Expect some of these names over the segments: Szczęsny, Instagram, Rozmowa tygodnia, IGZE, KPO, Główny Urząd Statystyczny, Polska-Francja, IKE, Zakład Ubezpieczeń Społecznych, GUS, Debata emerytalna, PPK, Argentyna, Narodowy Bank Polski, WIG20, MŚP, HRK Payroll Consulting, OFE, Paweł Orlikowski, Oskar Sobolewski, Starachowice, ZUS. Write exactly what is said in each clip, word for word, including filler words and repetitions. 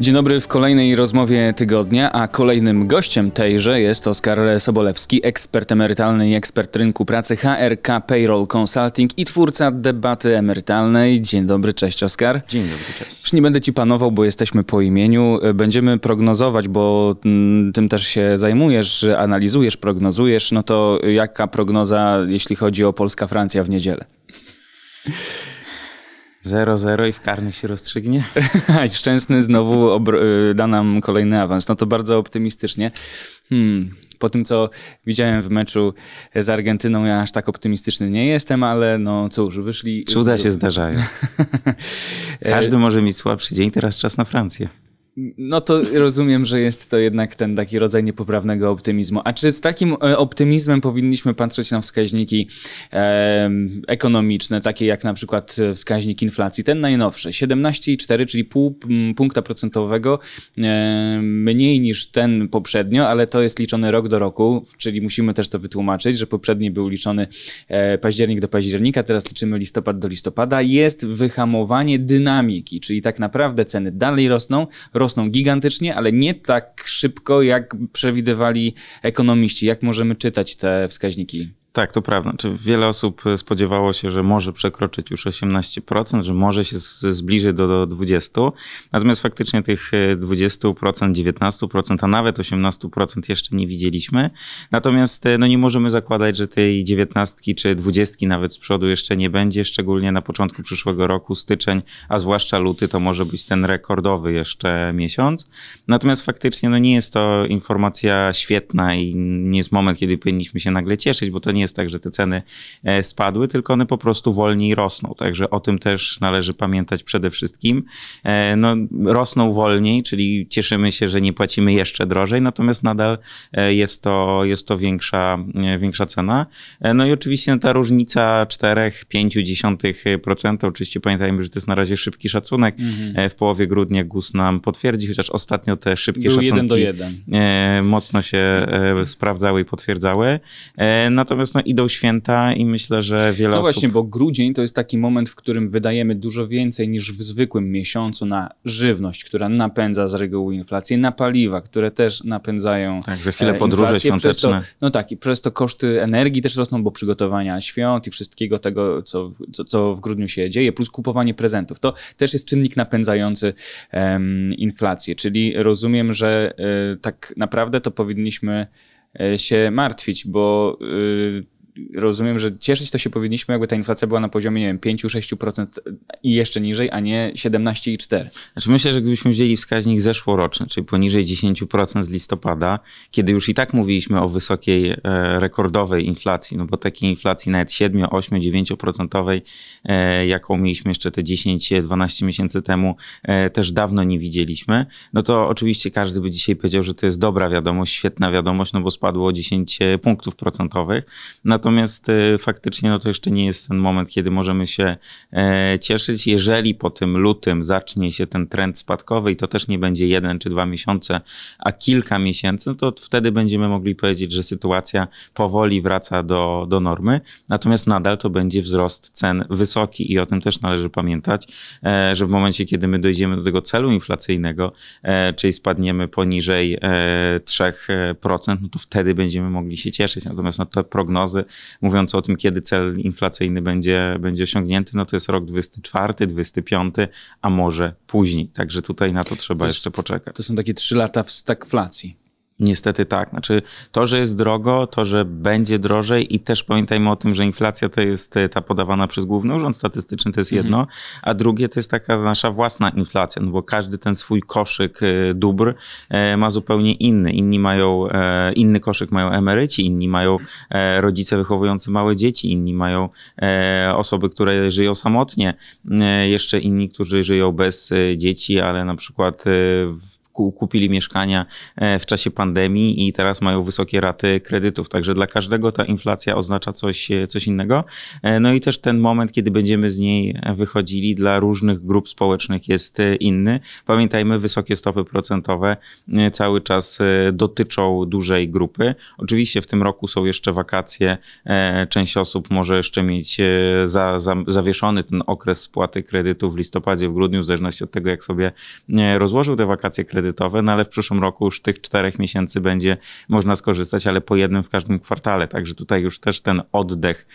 Dzień dobry w kolejnej rozmowie tygodnia, a kolejnym gościem tejże jest Oskar Sobolewski, ekspert emerytalny i ekspert rynku pracy H R K Payroll Consulting i twórca Debaty emerytalnej. Dzień dobry, cześć Oskar. Dzień dobry, cześć. Już nie będę ci panował, bo jesteśmy po imieniu. Będziemy prognozować, bo tym też się zajmujesz, analizujesz, prognozujesz. No to jaka prognoza, jeśli chodzi o Polska-Francja w niedzielę? zero zero i w karnych się rozstrzygnie. Szczęsny znowu da nam kolejny awans. No to bardzo optymistycznie. Hmm. Po tym, co widziałem w meczu z Argentyną, ja aż tak optymistyczny nie jestem, ale no cóż, wyszli... Cuda z... się zdarzają. Każdy może mieć słabszy dzień, teraz czas na Francję. No to rozumiem, że jest to jednak ten taki rodzaj niepoprawnego optymizmu. A czy z takim optymizmem powinniśmy patrzeć na wskaźniki e, ekonomiczne, takie jak na przykład wskaźnik inflacji, ten najnowszy, siedemnaście przecinek cztery, czyli pół punkta procentowego, e, mniej niż ten poprzednio, ale to jest liczony rok do roku, czyli musimy też to wytłumaczyć, że poprzedni był liczony e, październik do października, teraz liczymy listopad do listopada. Jest wyhamowanie dynamiki, czyli tak naprawdę ceny dalej rosną, Rosną gigantycznie, ale nie tak szybko, jak przewidywali ekonomiści. Jak możemy czytać te wskaźniki? Tak, to prawda. Znaczy, wiele osób spodziewało się, że może przekroczyć już osiemnaście procent, że może się zbliżyć do, do dwudziestu procent. Natomiast faktycznie tych dwudziestu procent, dziewiętnastu procent, a nawet osiemnastu procent jeszcze nie widzieliśmy. Natomiast no, nie możemy zakładać, że tej dziewiętnastki czy dwudziestki nawet z przodu jeszcze nie będzie, szczególnie na początku przyszłego roku, styczeń, a zwłaszcza luty, to może być ten rekordowy jeszcze miesiąc. Natomiast faktycznie no, nie jest to informacja świetna i nie jest moment, kiedy powinniśmy się nagle cieszyć, bo to nie Nie jest tak, że te ceny spadły, tylko one po prostu wolniej rosną. Także o tym też należy pamiętać przede wszystkim. No, rosną wolniej, czyli cieszymy się, że nie płacimy jeszcze drożej, natomiast nadal jest to, jest to większa, większa cena. No i oczywiście ta różnica cztery przecinek pięć procent, oczywiście pamiętajmy, że to jest na razie szybki szacunek. Mhm. W połowie grudnia G U S nam potwierdzi, chociaż ostatnio te szybkie Był szacunki jeden do jeden. mocno się mhm. sprawdzały i potwierdzały. Natomiast No, idą święta i myślę, że wiele osób... No właśnie, osób... bo grudzień to jest taki moment, w którym wydajemy dużo więcej niż w zwykłym miesiącu na żywność, która napędza z reguły inflację, na paliwa, które też napędzają Tak, za chwilę podróże inflację. świąteczne. Przez to, no tak, i przez to koszty energii też rosną, bo przygotowania świąt i wszystkiego tego, co, co, co w grudniu się dzieje, plus kupowanie prezentów. To też jest czynnik napędzający um, inflację, czyli rozumiem, że y, tak naprawdę to powinniśmy się martwić, bo yy, rozumiem, że cieszyć to się powinniśmy, jakby ta inflacja była na poziomie, nie wiem, pięć do sześciu procent i jeszcze niżej, a nie siedemnaście przecinek cztery procent. Znaczy myślę, że gdybyśmy wzięli wskaźnik zeszłoroczny, czyli poniżej dziesięć procent z listopada, kiedy już i tak mówiliśmy o wysokiej, e, rekordowej inflacji, no bo takiej inflacji nawet siedem, osiem, dziewięć procent, e, jaką mieliśmy jeszcze te dziesięć, dwanaście miesięcy temu, e, też dawno nie widzieliśmy, no to oczywiście każdy by dzisiaj powiedział, że to jest dobra wiadomość, świetna wiadomość, no bo spadło o dziesięć punktów procentowych. Natomiast y, faktycznie no to jeszcze nie jest ten moment, kiedy możemy się e, cieszyć. Jeżeli po tym lutym zacznie się ten trend spadkowy i to też nie będzie jeden czy dwa miesiące, a kilka miesięcy, no to wtedy będziemy mogli powiedzieć, że sytuacja powoli wraca do, do normy. Natomiast nadal to będzie wzrost cen wysoki i o tym też należy pamiętać, e, że w momencie, kiedy my dojdziemy do tego celu inflacyjnego, e, czyli spadniemy poniżej e, trzy procent, no to wtedy będziemy mogli się cieszyć. Natomiast no, te prognozy mówiące o tym, kiedy cel inflacyjny będzie, będzie osiągnięty, no to jest rok dwudziesty czwarty, dwudziesty piąty, a może później. Także tutaj na to trzeba to jest, jeszcze poczekać. To są takie trzy lata w stagflacji. Niestety tak. Znaczy to, że jest drogo, to, że będzie drożej i też pamiętajmy o tym, że inflacja to jest ta podawana przez Główny Urząd Statystyczny, to jest jedno, mhm. a drugie to jest taka nasza własna inflacja, no bo każdy ten swój koszyk dóbr ma zupełnie inny. Inni mają, inny koszyk mają emeryci, inni mają rodzice wychowujący małe dzieci, inni mają osoby, które żyją samotnie, jeszcze inni, którzy żyją bez dzieci, ale na przykład w kupili mieszkania w czasie pandemii i teraz mają wysokie raty kredytów. Także dla każdego ta inflacja oznacza coś, coś innego. No i też ten moment, kiedy będziemy z niej wychodzili, dla różnych grup społecznych jest inny. Pamiętajmy, wysokie stopy procentowe cały czas dotyczą dużej grupy. Oczywiście w tym roku są jeszcze wakacje. Część osób może jeszcze mieć za, za, zawieszony ten okres spłaty kredytu w listopadzie, w grudniu, w zależności od tego, jak sobie rozłożył te wakacje kredytowe, no ale w przyszłym roku już tych czterech miesięcy będzie można skorzystać, ale po jednym w każdym kwartale. Także tutaj już też ten oddech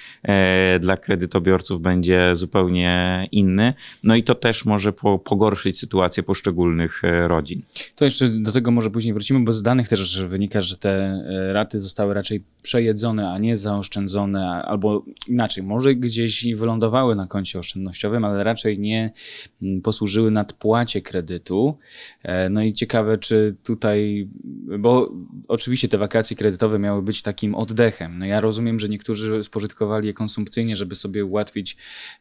dla kredytobiorców będzie zupełnie inny. No i to też może po, pogorszyć sytuację poszczególnych rodzin. To jeszcze do tego może później wrócimy, bo z danych też wynika, że te raty zostały raczej przejedzone, a nie zaoszczędzone, albo inaczej, może gdzieś i wylądowały na koncie oszczędnościowym, ale raczej nie posłużyły nadpłacie kredytu. No i ciekawe, czy tutaj, bo oczywiście te wakacje kredytowe miały być takim oddechem. No ja rozumiem, że niektórzy spożytkowali je konsumpcyjnie, żeby sobie ułatwić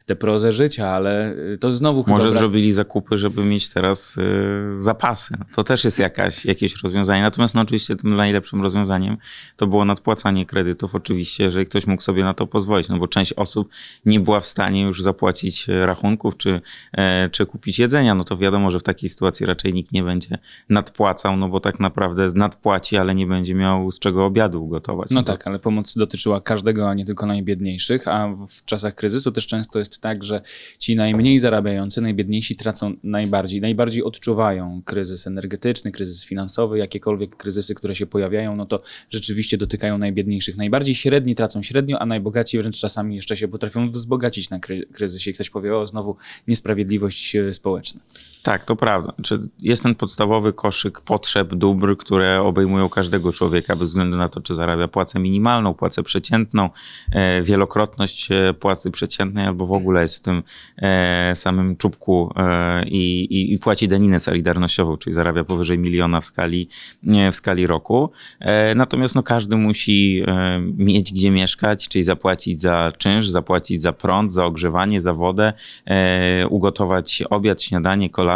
tę prozę życia, ale to znowu chyba... Może brak... zrobili zakupy, żeby mieć teraz yy, zapasy. To też jest jakaś, jakieś rozwiązanie. Natomiast no oczywiście tym najlepszym rozwiązaniem to było nadpłacanie kredytów. Oczywiście, jeżeli ktoś mógł sobie na to pozwolić, no bo część osób nie była w stanie już zapłacić rachunków czy, e, czy kupić jedzenia, no to wiadomo, że w takiej sytuacji raczej nikt nie będzie nadpłacał, no bo tak naprawdę nadpłaci, ale nie będzie miał z czego obiadu ugotować. No, no tak, to... ale pomoc dotyczyła każdego, a nie tylko najbiedniejszych, a w czasach kryzysu też często jest tak, że ci najmniej zarabiający, najbiedniejsi tracą najbardziej, najbardziej odczuwają kryzys energetyczny, kryzys finansowy, jakiekolwiek kryzysy, które się pojawiają, no to rzeczywiście dotykają najbiedniejszych. Najbardziej średni tracą średnio, a najbogaci wręcz czasami jeszcze się potrafią wzbogacić na kry kryzysie. I ktoś powie, o, znowu niesprawiedliwość społeczna. Tak, to prawda. Znaczy, jest ten podstawowy koszyk potrzeb, dóbr, które obejmują każdego człowieka, bez względu na to, czy zarabia płacę minimalną, płacę przeciętną, e, wielokrotność płacy przeciętnej, albo w ogóle jest w tym e, samym czubku e, i, i płaci daninę solidarnościową, czyli zarabia powyżej miliona w skali, e, w skali roku. E, natomiast no, każdy musi e, mieć gdzie mieszkać, czyli zapłacić za czynsz, zapłacić za prąd, za ogrzewanie, za wodę, e, ugotować obiad, śniadanie, kolację,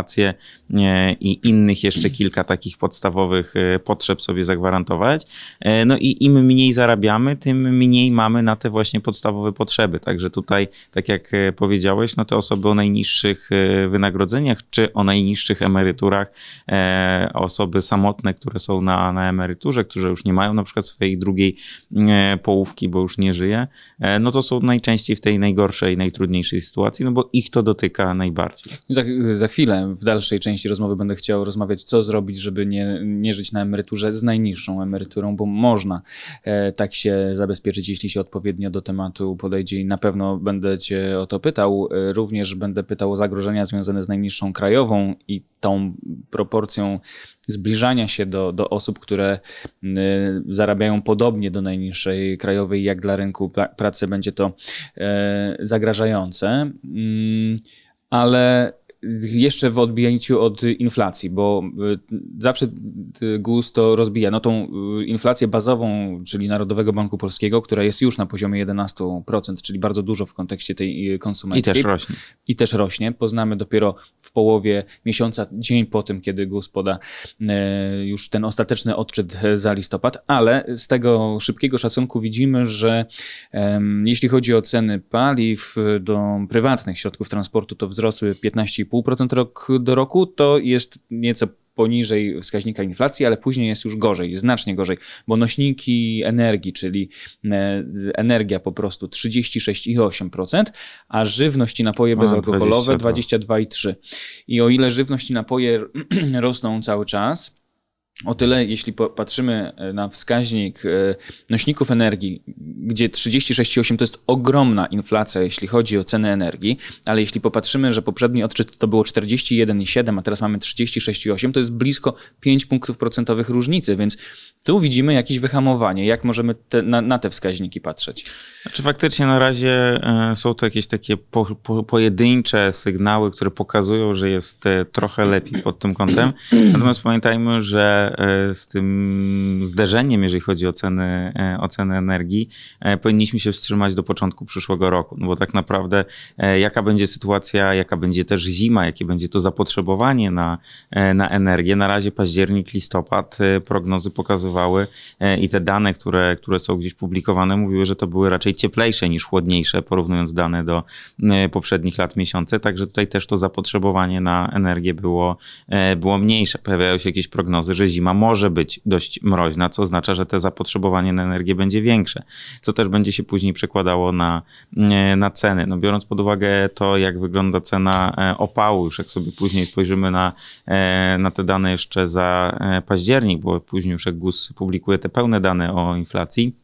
i innych jeszcze kilka takich podstawowych potrzeb sobie zagwarantować. No i im mniej zarabiamy, tym mniej mamy na te właśnie podstawowe potrzeby. Także tutaj, tak jak powiedziałeś, no te osoby o najniższych wynagrodzeniach czy o najniższych emeryturach, osoby samotne, które są na, na emeryturze, które już nie mają na przykład swojej drugiej połówki, bo już nie żyje, no to są najczęściej w tej najgorszej, najtrudniejszej sytuacji, no bo ich to dotyka najbardziej. Za, za chwilę w dalszej części rozmowy będę chciał rozmawiać, co zrobić, żeby nie, nie żyć na emeryturze z najniższą emeryturą, bo można e, tak się zabezpieczyć, jeśli się odpowiednio do tematu podejdzie i na pewno będę cię o to pytał. E, również będę pytał o zagrożenia związane z najniższą krajową i tą proporcją zbliżania się do, do osób, które y, zarabiają podobnie do najniższej krajowej, jak dla rynku pracy będzie to e, zagrażające. Mm, ale jeszcze w odbijaniu od inflacji, bo zawsze GUS to rozbija. No tą inflację bazową, czyli Narodowego Banku Polskiego, która jest już na poziomie jedenastu procent, czyli bardzo dużo w kontekście tej konsumenckiej. I też rośnie. I też rośnie. Poznamy dopiero w połowie miesiąca, dzień po tym, kiedy GUS poda już ten ostateczny odczyt za listopad, ale z tego szybkiego szacunku widzimy, że um, jeśli chodzi o ceny paliw do prywatnych środków transportu, to wzrosły piętnaście i pół procent rok do roku, to jest nieco poniżej wskaźnika inflacji, ale później jest już gorzej, znacznie gorzej, bo nośniki energii, czyli energia po prostu trzydzieści sześć i osiem procent, a żywność i napoje bezalkoholowe dwadzieścia dwa i trzy procent. I o ile żywność i napoje rosną cały czas, o tyle, jeśli patrzymy na wskaźnik nośników energii, gdzie trzydzieści sześć i osiem procent to jest ogromna inflacja, jeśli chodzi o ceny energii, ale jeśli popatrzymy, że poprzedni odczyt to było czterdzieści jeden i siedem procent, a teraz mamy trzydzieści sześć i osiem procent, to jest blisko pięć punktów procentowych różnicy, więc tu widzimy jakieś wyhamowanie. Jak możemy te, na, na te wskaźniki patrzeć? Znaczy faktycznie na razie są to jakieś takie po, po, pojedyncze sygnały, które pokazują, że jest trochę lepiej pod tym kątem. Natomiast pamiętajmy, że ogóle z tym zderzeniem, jeżeli chodzi o ceny, o ceny energii, powinniśmy się wstrzymać do początku przyszłego roku, no bo tak naprawdę jaka będzie sytuacja, jaka będzie też zima, jakie będzie to zapotrzebowanie na, na energię. Na razie październik, listopad prognozy pokazywały i te dane, które, które są gdzieś publikowane, mówiły, że to były raczej cieplejsze niż chłodniejsze, porównując dane do poprzednich lat miesiące, także tutaj też to zapotrzebowanie na energię było, było mniejsze. Pojawiają się jakieś prognozy, że zima może być dość mroźna, co oznacza, że to zapotrzebowanie na energię będzie większe, co też będzie się później przekładało na, na ceny. No biorąc pod uwagę to, jak wygląda cena opału, już jak sobie później spojrzymy na, na te dane jeszcze za październik, bo później już jak GUS publikuje te pełne dane o inflacji,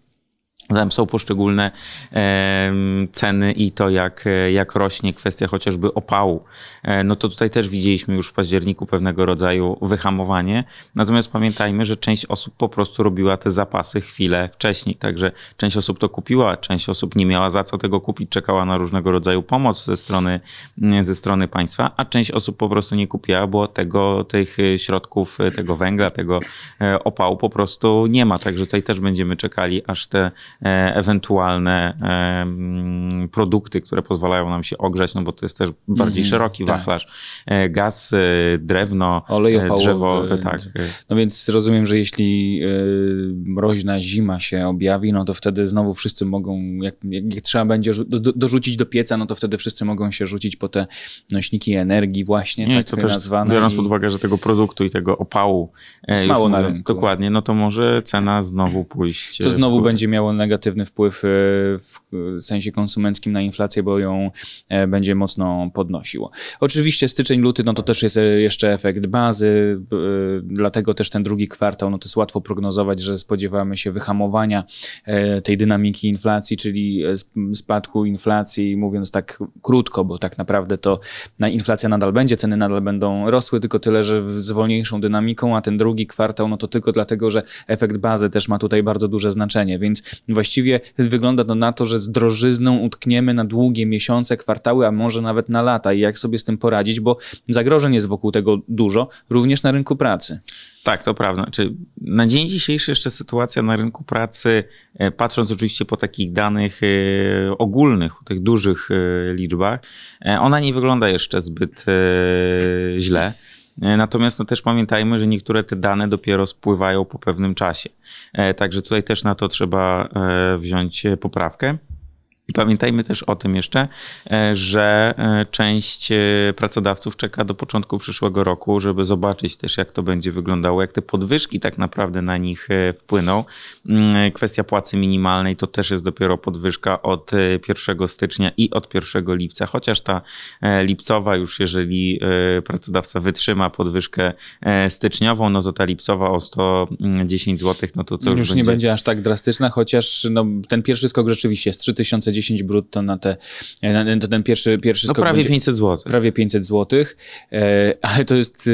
tam są poszczególne e, ceny i to, jak, jak rośnie kwestia chociażby opału. E, no to tutaj też widzieliśmy już w październiku pewnego rodzaju wyhamowanie. Natomiast pamiętajmy, że część osób po prostu robiła te zapasy chwilę wcześniej. Także część osób to kupiła, część osób nie miała za co tego kupić, czekała na różnego rodzaju pomoc ze strony, ze strony państwa, a część osób po prostu nie kupiła, bo tego, tych środków, tego węgla, tego opału po prostu nie ma. Także tutaj też będziemy czekali, aż te ewentualne e, produkty, które pozwalają nam się ogrzać, no bo to jest też bardziej mm-hmm. szeroki tak. wachlarz. E, gaz, e, drewno, olej opałowy, drzewo. E, tak. No więc rozumiem, że jeśli e, mroźna zima się objawi, no to wtedy znowu wszyscy mogą, jak, jak trzeba będzie do, do, dorzucić do pieca, no to wtedy wszyscy mogą się rzucić po te nośniki energii właśnie, nie, tak to też nazwane. Biorąc i... pod uwagę, że tego produktu i tego opału e, mało na rynku. Dokładnie, no to może cena znowu pójść. Co znowu wpływ. będzie miało negatywny wpływ w sensie konsumenckim na inflację, bo ją będzie mocno podnosiło. Oczywiście styczeń, luty, no to też jest jeszcze efekt bazy, dlatego też ten drugi kwartał, no to jest łatwo prognozować, że spodziewamy się wyhamowania tej dynamiki inflacji, czyli spadku inflacji, mówiąc tak krótko, bo tak naprawdę to inflacja nadal będzie, ceny nadal będą rosły, tylko tyle, że z wolniejszą dynamiką, a ten drugi kwartał, no to tylko dlatego, że efekt bazy też ma tutaj bardzo duże znaczenie, więc właściwie wygląda to na to, że z drożyzną utkniemy na długie miesiące, kwartały, a może nawet na lata. I jak sobie z tym poradzić, bo zagrożeń jest wokół tego dużo, również na rynku pracy. Tak, to prawda. Znaczy, na dzień dzisiejszy jeszcze sytuacja na rynku pracy, patrząc oczywiście po takich danych ogólnych, tych dużych liczbach, ona nie wygląda jeszcze zbyt źle. Natomiast no, też pamiętajmy, że niektóre te dane dopiero spływają po pewnym czasie. Także tutaj też na to trzeba wziąć poprawkę. I pamiętajmy też o tym jeszcze, że część pracodawców czeka do początku przyszłego roku, żeby zobaczyć też, jak to będzie wyglądało, jak te podwyżki tak naprawdę na nich wpłyną. Kwestia płacy minimalnej to też jest dopiero podwyżka od pierwszego stycznia i od pierwszego lipca, chociaż ta lipcowa już, jeżeli pracodawca wytrzyma podwyżkę styczniową, no to ta lipcowa o sto dziesięć złotych, no to to już, już będzie... nie będzie aż tak drastyczna, chociaż no, ten pierwszy skok rzeczywiście jest trzy tysiące dziesięć brutto na te, na ten pierwszy, pierwszy skok. No prawie pięćset złotych. Prawie pięćset złotych, ale to jest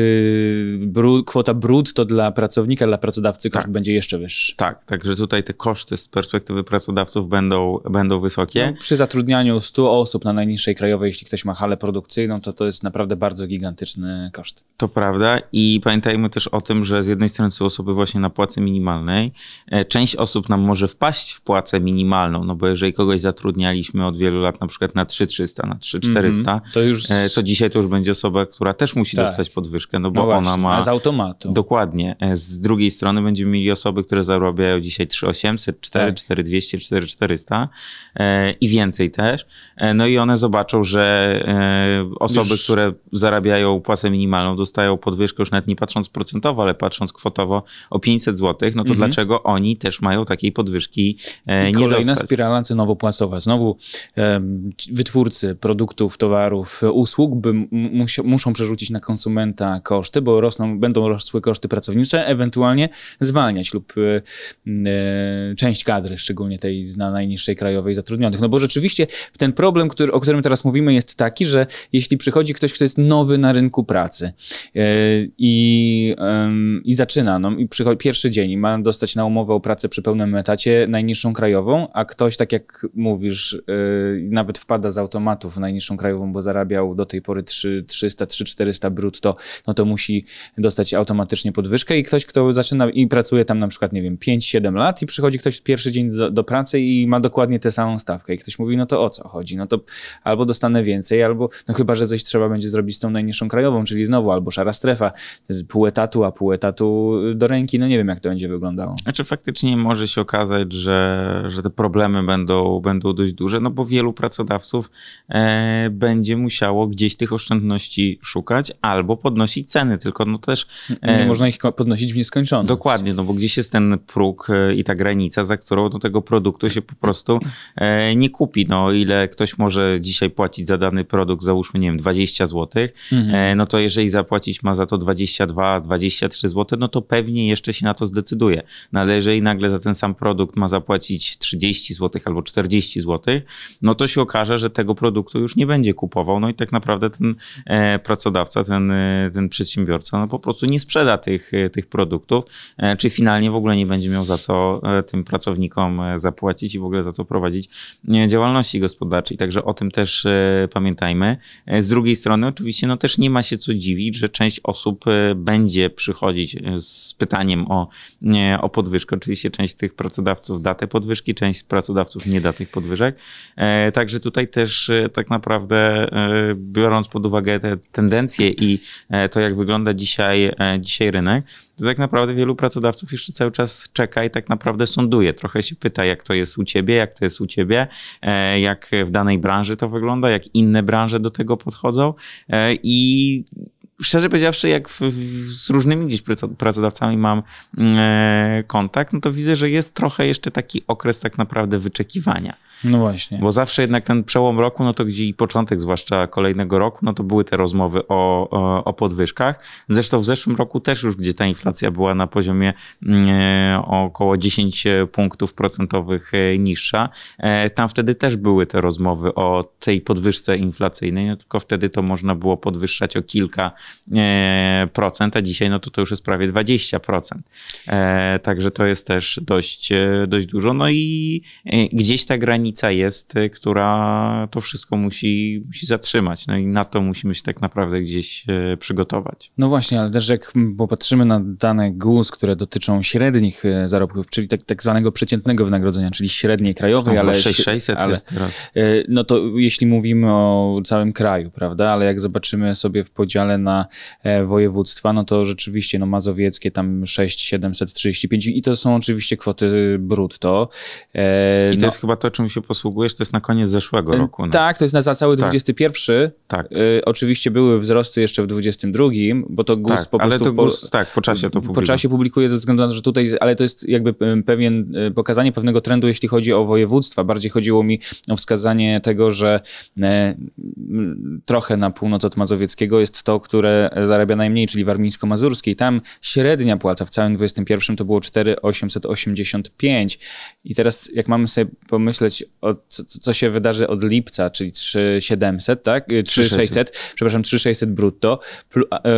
bru, kwota brutto dla pracownika, dla pracodawcy koszt tak. będzie jeszcze wyższy. Tak, także tutaj te koszty z perspektywy pracodawców będą, będą wysokie. No, przy zatrudnianiu stu osób na najniższej krajowej, jeśli ktoś ma halę produkcyjną, to to jest naprawdę bardzo gigantyczny koszt. To prawda i pamiętajmy też o tym, że z jednej strony są osoby właśnie na płacy minimalnej. Część osób nam może wpaść w płacę minimalną, no bo jeżeli kogoś zatrudnialiśmy od wielu lat na przykład na trzy tysiące trzysta, na trzy tysiące czterysta, mm-hmm. to, już... to dzisiaj to już będzie osoba, która też musi tak. dostać podwyżkę, no bo no właśnie, ona ma... z automatu. Dokładnie. Z drugiej strony będziemy mieli osoby, które zarabiają dzisiaj trzy tysiące osiemset, cztery, tak. cztery tysiące dwieście, cztery tysiące czterysta i więcej też. No i one zobaczą, że osoby, już... które zarabiają płacę minimalną, dostają podwyżkę już nawet nie patrząc procentowo, ale patrząc kwotowo o pięćset złotych, no to mm-hmm. dlaczego oni też mają takiej podwyżki nie dostać? Kolejna spirala cenowa płacowa. Znowu um, wytwórcy produktów, towarów, usług by mus- muszą przerzucić na konsumenta koszty, bo rosną, będą rosły koszty pracownicze, ewentualnie zwalniać lub y, y, część kadry, szczególnie tej na najniższej krajowej zatrudnionych. No bo rzeczywiście ten problem, który, o którym teraz mówimy, jest taki, że jeśli przychodzi ktoś, kto jest nowy na rynku pracy i y, y, y, zaczyna, no i przychodzi pierwszy dzień i ma dostać na umowę o pracę przy pełnym etacie najniższą krajową, a ktoś tak jak mówi, już yy, nawet wpada z automatów w najniższą krajową, bo zarabiał do tej pory trzy tysiące trzysta do czterech tysięcy brutto, no to musi dostać automatycznie podwyżkę. I ktoś, kto zaczyna i pracuje tam na przykład, nie wiem, pięć siedem lat i przychodzi ktoś pierwszy dzień do, do pracy i ma dokładnie tę samą stawkę i ktoś mówi, no to o co chodzi? No to albo dostanę więcej, albo, no chyba, że coś trzeba będzie zrobić z tą najniższą krajową, czyli znowu albo szara strefa, pół etatu, a pół etatu do ręki, no nie wiem, jak to będzie wyglądało. Znaczy faktycznie może się okazać, że, że te problemy będą, będą dość duże, no bo wielu pracodawców e, będzie musiało gdzieś tych oszczędności szukać albo podnosić ceny, tylko no też... E, nie można ich podnosić w nieskończoność. Dokładnie, no bo gdzieś jest ten próg i ta granica, za którą do tego produktu się po prostu e, nie kupi. No ile ktoś może dzisiaj płacić za dany produkt, załóżmy, nie wiem, dwadzieścia złotych, mhm. e, no to jeżeli zapłacić ma za to dwadzieścia dwa, dwadzieścia trzy złote, no to pewnie jeszcze się na to zdecyduje. No ale jeżeli nagle za ten sam produkt ma zapłacić trzydzieści złotych albo czterdzieści złotych, no to się okaże, że tego produktu już nie będzie kupował. No i tak naprawdę ten e, pracodawca, ten, e, ten przedsiębiorca, no po prostu nie sprzeda tych, e, tych produktów, e, czy finalnie w ogóle nie będzie miał za co e, tym pracownikom e, zapłacić i w ogóle za co prowadzić e, działalności gospodarczej. Także o tym też e, pamiętajmy. E, z drugiej strony oczywiście no też nie ma się co dziwić, że część osób e, będzie przychodzić e, z pytaniem o, e, o podwyżkę. Oczywiście część tych pracodawców da te podwyżki, część pracodawców nie da tych podwyżek. E, także tutaj też e, tak naprawdę e, biorąc pod uwagę te tendencje i e, to, jak wygląda dzisiaj, e, dzisiaj rynek, to tak naprawdę wielu pracodawców jeszcze cały czas czeka i tak naprawdę sąduje. Trochę się pyta, jak to jest u ciebie, jak to jest u ciebie, e, jak w danej branży to wygląda, jak inne branże do tego podchodzą e, i szczerze powiedziawszy, jak w, w, z różnymi gdzieś pracodawcami mam e, kontakt, no to widzę, że jest trochę jeszcze taki okres tak naprawdę wyczekiwania. No właśnie. Bo zawsze jednak ten przełom roku, no to gdzie i początek, zwłaszcza kolejnego roku, no to były te rozmowy o, o, o podwyżkach. Zresztą w zeszłym roku też już, gdzie ta inflacja była na poziomie e, około dziesięć punktów procentowych niższa, e, tam wtedy też były te rozmowy o tej podwyżce inflacyjnej, no tylko wtedy to można było podwyższać o kilka procent, a dzisiaj no to, to już jest prawie dwadzieścia procent. E, także to jest też dość, dość dużo. No i gdzieś ta granica jest, która to wszystko musi, musi zatrzymać. No i na to musimy się tak naprawdę gdzieś przygotować. No właśnie, ale też jak popatrzymy na dane G U S, które dotyczą średnich zarobków, czyli tak, tak zwanego przeciętnego wynagrodzenia, czyli średniej krajowej, no, ale... sześć tysięcy sześćset ale, jest teraz. No to jeśli mówimy o całym kraju, prawda, ale jak zobaczymy sobie w podziale na na województwa, no to rzeczywiście no mazowieckie tam sześć tysięcy siedemset trzydzieści pięć i to są oczywiście kwoty brutto. E, I to no, jest chyba to, czym się posługujesz, to jest na koniec zeszłego roku. No. Tak, to jest na za cały dwudziesty pierwszy. Tak. E, oczywiście były wzrosty jeszcze w dwudziestym drugim, bo to G U S tak, po prostu... Ale to G U S, po, tak, po czasie to publikuje. Po czasie publikuje ze względu na to, że tutaj, ale to jest jakby pewien, pokazanie pewnego trendu, jeśli chodzi o województwa. Bardziej chodziło mi o wskazanie tego, że e, trochę na północ od mazowieckiego jest to, które zarabia najmniej, czyli warmińsko-mazurskiej. Tam średnia płaca w całym dwudziestym pierwszym to było cztery tysiące osiemset osiemdziesiąt pięć. I teraz jak mamy sobie pomyśleć, o co, co się wydarzy od lipca, czyli trzy tysiące siedemset, tak? trzy tysiące sześćset, przepraszam, trzy tysiące sześćset brutto,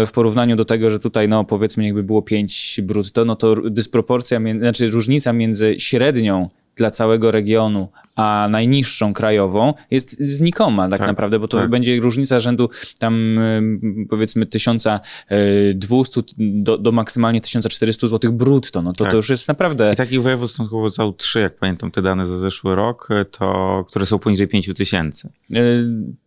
w porównaniu do tego, że tutaj no powiedzmy jakby było pięć brutto, no to dysproporcja, znaczy różnica między średnią dla całego regionu a najniższą krajową jest znikoma tak, tak naprawdę, bo to tak. będzie różnica rzędu tam powiedzmy tysiąc dwieście do, do maksymalnie tysiąc czterysta złotych brutto. No to, tak. to już jest naprawdę... I takich województw są chyba całe trzy, jak pamiętam te dane za zeszły rok, to które są poniżej pięć tysięcy. Yy,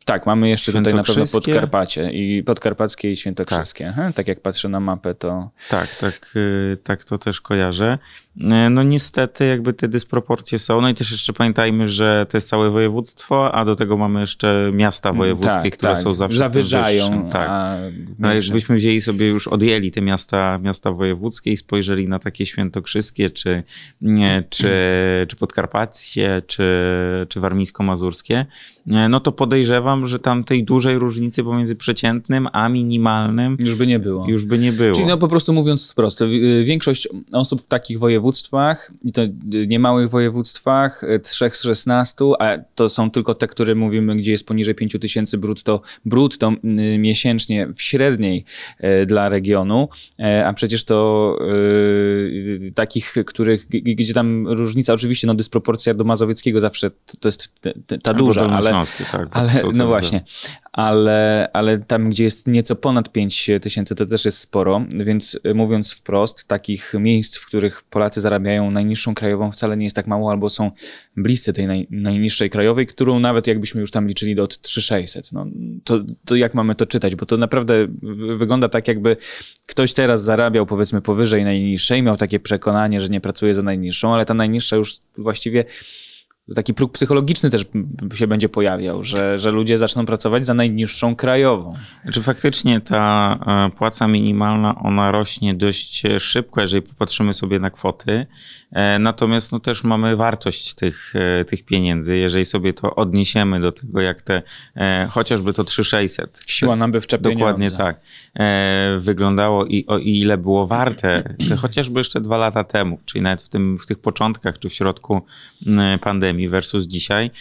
tak, mamy jeszcze tutaj na pewno Podkarpacie i Podkarpackie i Świętokrzyskie. Tak. Aha, tak jak patrzę na mapę to... Tak, tak, yy, tak to też kojarzę. Yy, no niestety jakby te dysproporcje są. No i też jeszcze pamiętajmy, że to jest całe województwo, a do tego mamy jeszcze miasta wojewódzkie, tak, które tak. są zawsze zawyżają. Tak. A... No jakbyśmy wzięli sobie już, odjęli te miasta, miasta wojewódzkie i spojrzeli na takie świętokrzyskie, czy, nie, czy, czy podkarpackie, czy, czy warmińsko-mazurskie, no to podejrzewam, że tam tej dużej różnicy pomiędzy przeciętnym a minimalnym już by nie było. Już by nie było. Czyli no po prostu mówiąc wprost, większość osób w takich województwach i to niemałych województwach, trzech z szesnastu, a to są tylko te, które mówimy, gdzie jest poniżej pięć tysięcy brutto, brutto miesięcznie w średniej dla regionu, a przecież to yy, takich, których, gdzie tam różnica, oczywiście no dysproporcja do mazowieckiego zawsze to jest ta duża, ale, tak, ale no właśnie, ale, ale tam, gdzie jest nieco ponad pięć tysięcy, to też jest sporo, więc mówiąc wprost, takich miejsc, w których Polacy zarabiają najniższą krajową wcale nie jest tak mało, albo są bliscy tej naj, najniższej krajowej, którą nawet jakbyśmy już tam liczyli do trzy tysiące sześćset. No, to, to jak mamy to czytać? Bo to naprawdę wygląda tak, jakby ktoś teraz zarabiał powiedzmy powyżej najniższej, miał takie przekonanie, że nie pracuje za najniższą, ale ta najniższa już właściwie... Taki próg psychologiczny też się będzie pojawiał, że, że ludzie zaczną pracować za najniższą krajową. Znaczy faktycznie ta płaca minimalna, ona rośnie dość szybko, jeżeli popatrzymy sobie na kwoty. Natomiast no też mamy wartość tych, tych pieniędzy, jeżeli sobie to odniesiemy do tego, jak te, chociażby to trzy tysiące sześćset. Siła nabywcza pieniądza. Dokładnie tak. Wyglądało i o ile było warte, chociażby jeszcze dwa lata temu, czyli nawet w, tym, w tych początkach, czy w środku pandemii, versus dzisiaj.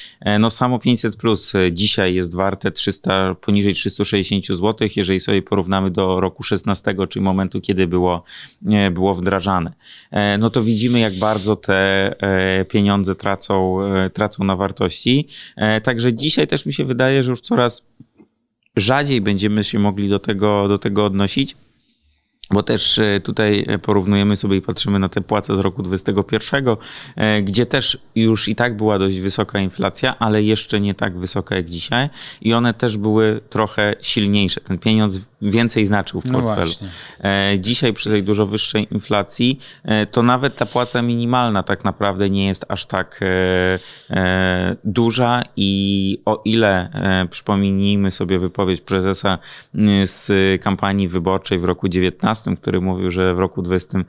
No samo pięćset plus dzisiaj jest warte trzysta, poniżej trzysta sześćdziesiąt złotych, jeżeli sobie porównamy do roku szesnastego, czyli momentu, kiedy było, było wdrażane. No to widzimy, jak bardzo te pieniądze tracą, tracą na wartości. Także dzisiaj też mi się wydaje, że już coraz rzadziej będziemy się mogli do tego, do tego odnosić. Bo też tutaj porównujemy sobie i patrzymy na te płace z roku dwudziestego pierwszego, gdzie też już i tak była dość wysoka inflacja, ale jeszcze nie tak wysoka jak dzisiaj i one też były trochę silniejsze. Ten pieniądz więcej znaczył w portfelu. No dzisiaj przy tej dużo wyższej inflacji to nawet ta płaca minimalna tak naprawdę nie jest aż tak duża i o ile przypomnijmy sobie wypowiedź prezesa z kampanii wyborczej w roku dziewiętnastym, który mówił, że w roku dwudziestym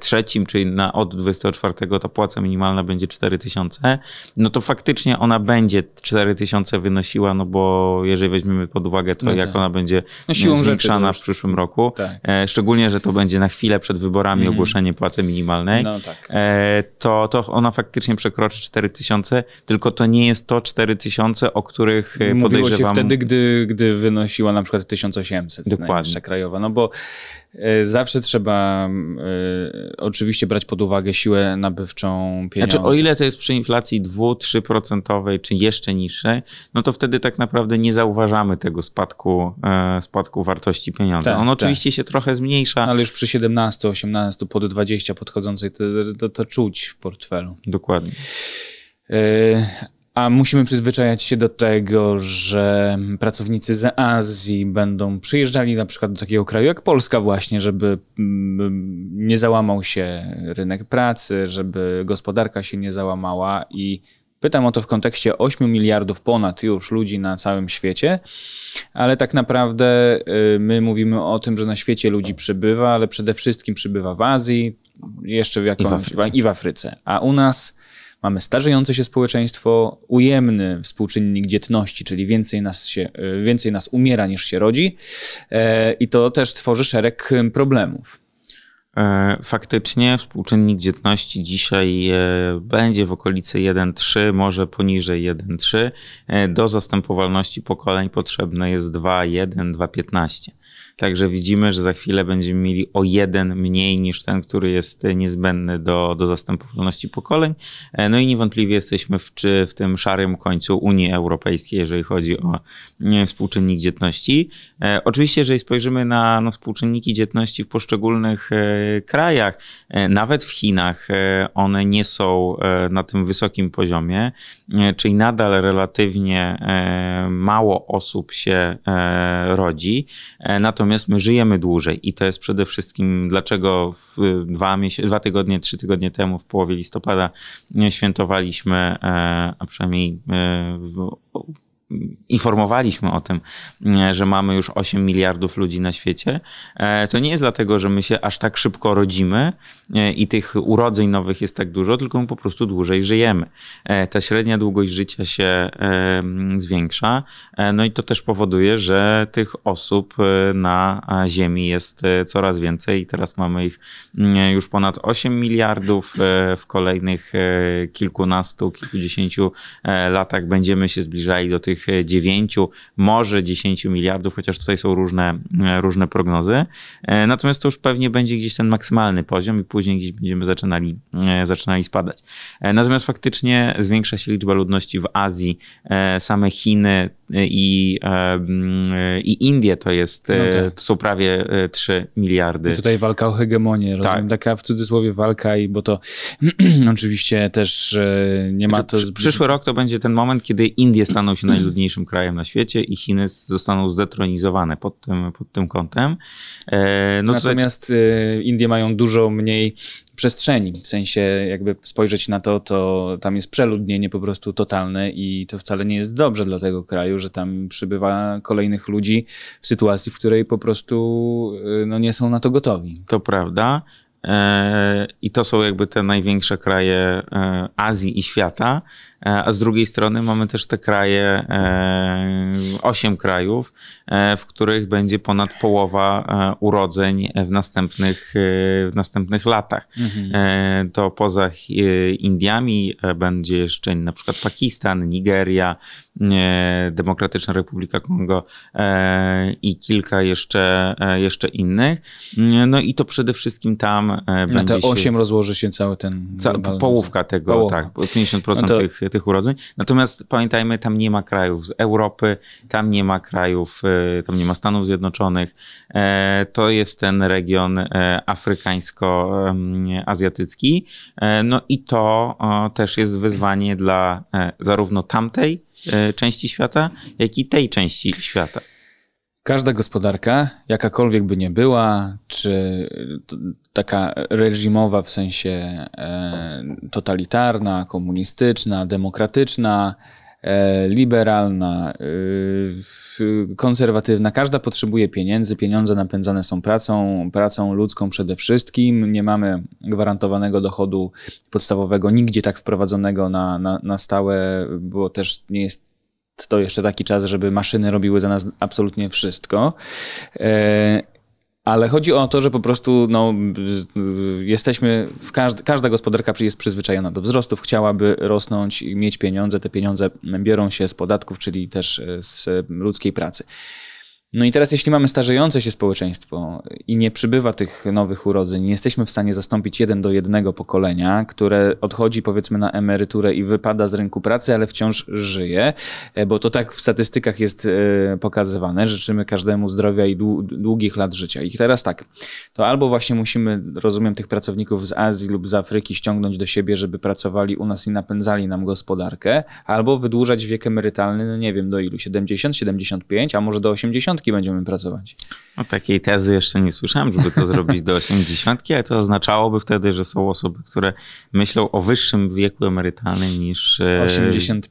trzecim, czyli na, od dwudziestego czwartego ta płaca minimalna będzie cztery tysiące, no to faktycznie ona będzie cztery tysiące wynosiła, no bo jeżeli weźmiemy pod uwagę to, no jak tak. ona będzie no zwiększana w przyszłym roku, tak. szczególnie, że to będzie na chwilę przed wyborami mm. ogłoszenie płacy minimalnej, no tak. to, to ona faktycznie przekroczy cztery tysiące, tylko to nie jest to cztery tysiące, o których Mówiło podejrzewam... Mówiło się wtedy, gdy, gdy wynosiła na przykład tysiąc osiemset, Dokładnie. najwyższa krajowa, no bo zawsze trzeba y, oczywiście brać pod uwagę siłę nabywczą pieniądza. Znaczy o ile to jest przy inflacji dwa do trzech procent czy jeszcze niższej, no to wtedy tak naprawdę nie zauważamy tego spadku, y, spadku wartości pieniądza. Tak, On oczywiście tak. się trochę zmniejsza. Ale już przy siedemnaście, osiemnaście, pod dwadzieścia podchodzącej to, to, to czuć w portfelu. Dokładnie. Y A musimy przyzwyczajać się do tego, że pracownicy z Azji będą przyjeżdżali na przykład do takiego kraju jak Polska właśnie, żeby nie załamał się rynek pracy, żeby gospodarka się nie załamała i pytam o to w kontekście ośmiu miliardów ponad już ludzi na całym świecie, ale tak naprawdę my mówimy o tym, że na świecie ludzi przybywa, ale przede wszystkim przybywa w Azji, jeszcze w jakąś, i w Afryce, a u nas... Mamy starzejące się społeczeństwo, ujemny współczynnik dzietności, czyli więcej nas, się, więcej nas umiera niż się rodzi i to też tworzy szereg problemów. Faktycznie współczynnik dzietności dzisiaj będzie w okolicy jeden przecinek trzy, może poniżej jeden przecinek trzy. Do zastępowalności pokoleń potrzebne jest dwa przecinek jeden, dwa przecinek piętnaście. Także widzimy, że za chwilę będziemy mieli o jeden mniej niż ten, który jest niezbędny do, do zastępowalności pokoleń. No i niewątpliwie jesteśmy w, czy w tym szarym końcu Unii Europejskiej, jeżeli chodzi o współczynnik dzietności. Oczywiście, jeżeli spojrzymy na no, współczynniki dzietności w poszczególnych krajach, nawet w Chinach one nie są na tym wysokim poziomie, czyli nadal relatywnie mało osób się rodzi. Natomiast my żyjemy dłużej i to jest przede wszystkim, dlaczego w dwa, dwa tygodnie, trzy tygodnie temu w połowie listopada świętowaliśmy, a przynajmniej informowaliśmy o tym, że mamy już osiem miliardów ludzi na świecie, to nie jest dlatego, że my się aż tak szybko rodzimy i tych urodzeń nowych jest tak dużo, tylko my po prostu dłużej żyjemy. Ta średnia długość życia się zwiększa, no i to też powoduje, że tych osób na Ziemi jest coraz więcej i teraz mamy ich już ponad osiem miliardów. W kolejnych kilkunastu, kilkudziesięciu latach będziemy się zbliżali do tych dziewięciu, może dziesięciu miliardów, chociaż tutaj są różne, różne prognozy. Natomiast to już pewnie będzie gdzieś ten maksymalny poziom i później gdzieś będziemy zaczynali, zaczynali spadać. Natomiast faktycznie zwiększa się liczba ludności w Azji. Same Chiny i, i Indie to jest, no tak. To są prawie trzy miliardy. I tutaj walka o hegemonię, tak. Rozumiem, taka w cudzysłowie walka, i bo to oczywiście też nie ma to... Przyszły rok to będzie ten moment, kiedy Indie staną się naj Najludniejszym krajem na świecie i Chiny zostaną zdetronizowane pod tym, pod tym kątem. No Natomiast tutaj... Indie mają dużo mniej przestrzeni. W sensie jakby spojrzeć na to, to tam jest przeludnienie po prostu totalne i to wcale nie jest dobrze dla tego kraju, że tam przybywa kolejnych ludzi w sytuacji, w której po prostu no, nie są na to gotowi. To prawda. I to są jakby te największe kraje Azji i świata, a z drugiej strony mamy też te kraje, osiem krajów, w których będzie ponad połowa urodzeń w następnych, w następnych latach. Mhm. To poza Indiami będzie jeszcze na przykład Pakistan, Nigeria, Demokratyczna Republika Kongo i kilka jeszcze, jeszcze innych. No i to przede wszystkim tam na będzie Na te osiem się... rozłoży się cały ten... Ca... Połówka tego, połowa. Tak, pięćdziesiąt procent no to... tych tych urodzeń. Natomiast pamiętajmy, tam nie ma krajów z Europy, tam nie ma krajów, tam nie ma Stanów Zjednoczonych. To jest ten region afrykańsko-azjatycki. No i to też jest wyzwanie dla zarówno tamtej części świata, jak i tej części świata. Każda gospodarka, jakakolwiek by nie była, czy taka reżimowa w sensie totalitarna, komunistyczna, demokratyczna, liberalna, konserwatywna, każda potrzebuje pieniędzy, pieniądze napędzane są pracą, pracą ludzką przede wszystkim, nie mamy gwarantowanego dochodu podstawowego, nigdzie tak wprowadzonego na, na, na stałe, bo też nie jest to jeszcze taki czas, żeby maszyny robiły za nas absolutnie wszystko. Ale chodzi o to, że po prostu no, jesteśmy, w każd- każda gospodarka jest przyzwyczajona do wzrostów, chciałaby rosnąć i mieć pieniądze. Te pieniądze biorą się z podatków, czyli też z ludzkiej pracy. No i teraz, jeśli mamy starzejące się społeczeństwo i nie przybywa tych nowych urodzeń, nie jesteśmy w stanie zastąpić jeden do jednego pokolenia, które odchodzi powiedzmy na emeryturę i wypada z rynku pracy, ale wciąż żyje, bo to tak w statystykach jest pokazywane. Życzymy każdemu zdrowia i długich lat życia. I teraz tak, to albo właśnie musimy, rozumiem, tych pracowników z Azji lub z Afryki ściągnąć do siebie, żeby pracowali u nas i napędzali nam gospodarkę, albo wydłużać wiek emerytalny, no nie wiem, do ilu, siedemdziesiąt, siedemdziesiąt pięć, a może do osiemdziesiąt. Będziemy pracować. O takiej tezy jeszcze nie słyszałem, żeby to zrobić do osiemdziesiątki, ale to oznaczałoby wtedy, że są osoby, które myślą o wyższym wieku emerytalnym niż... osiemdziesiąt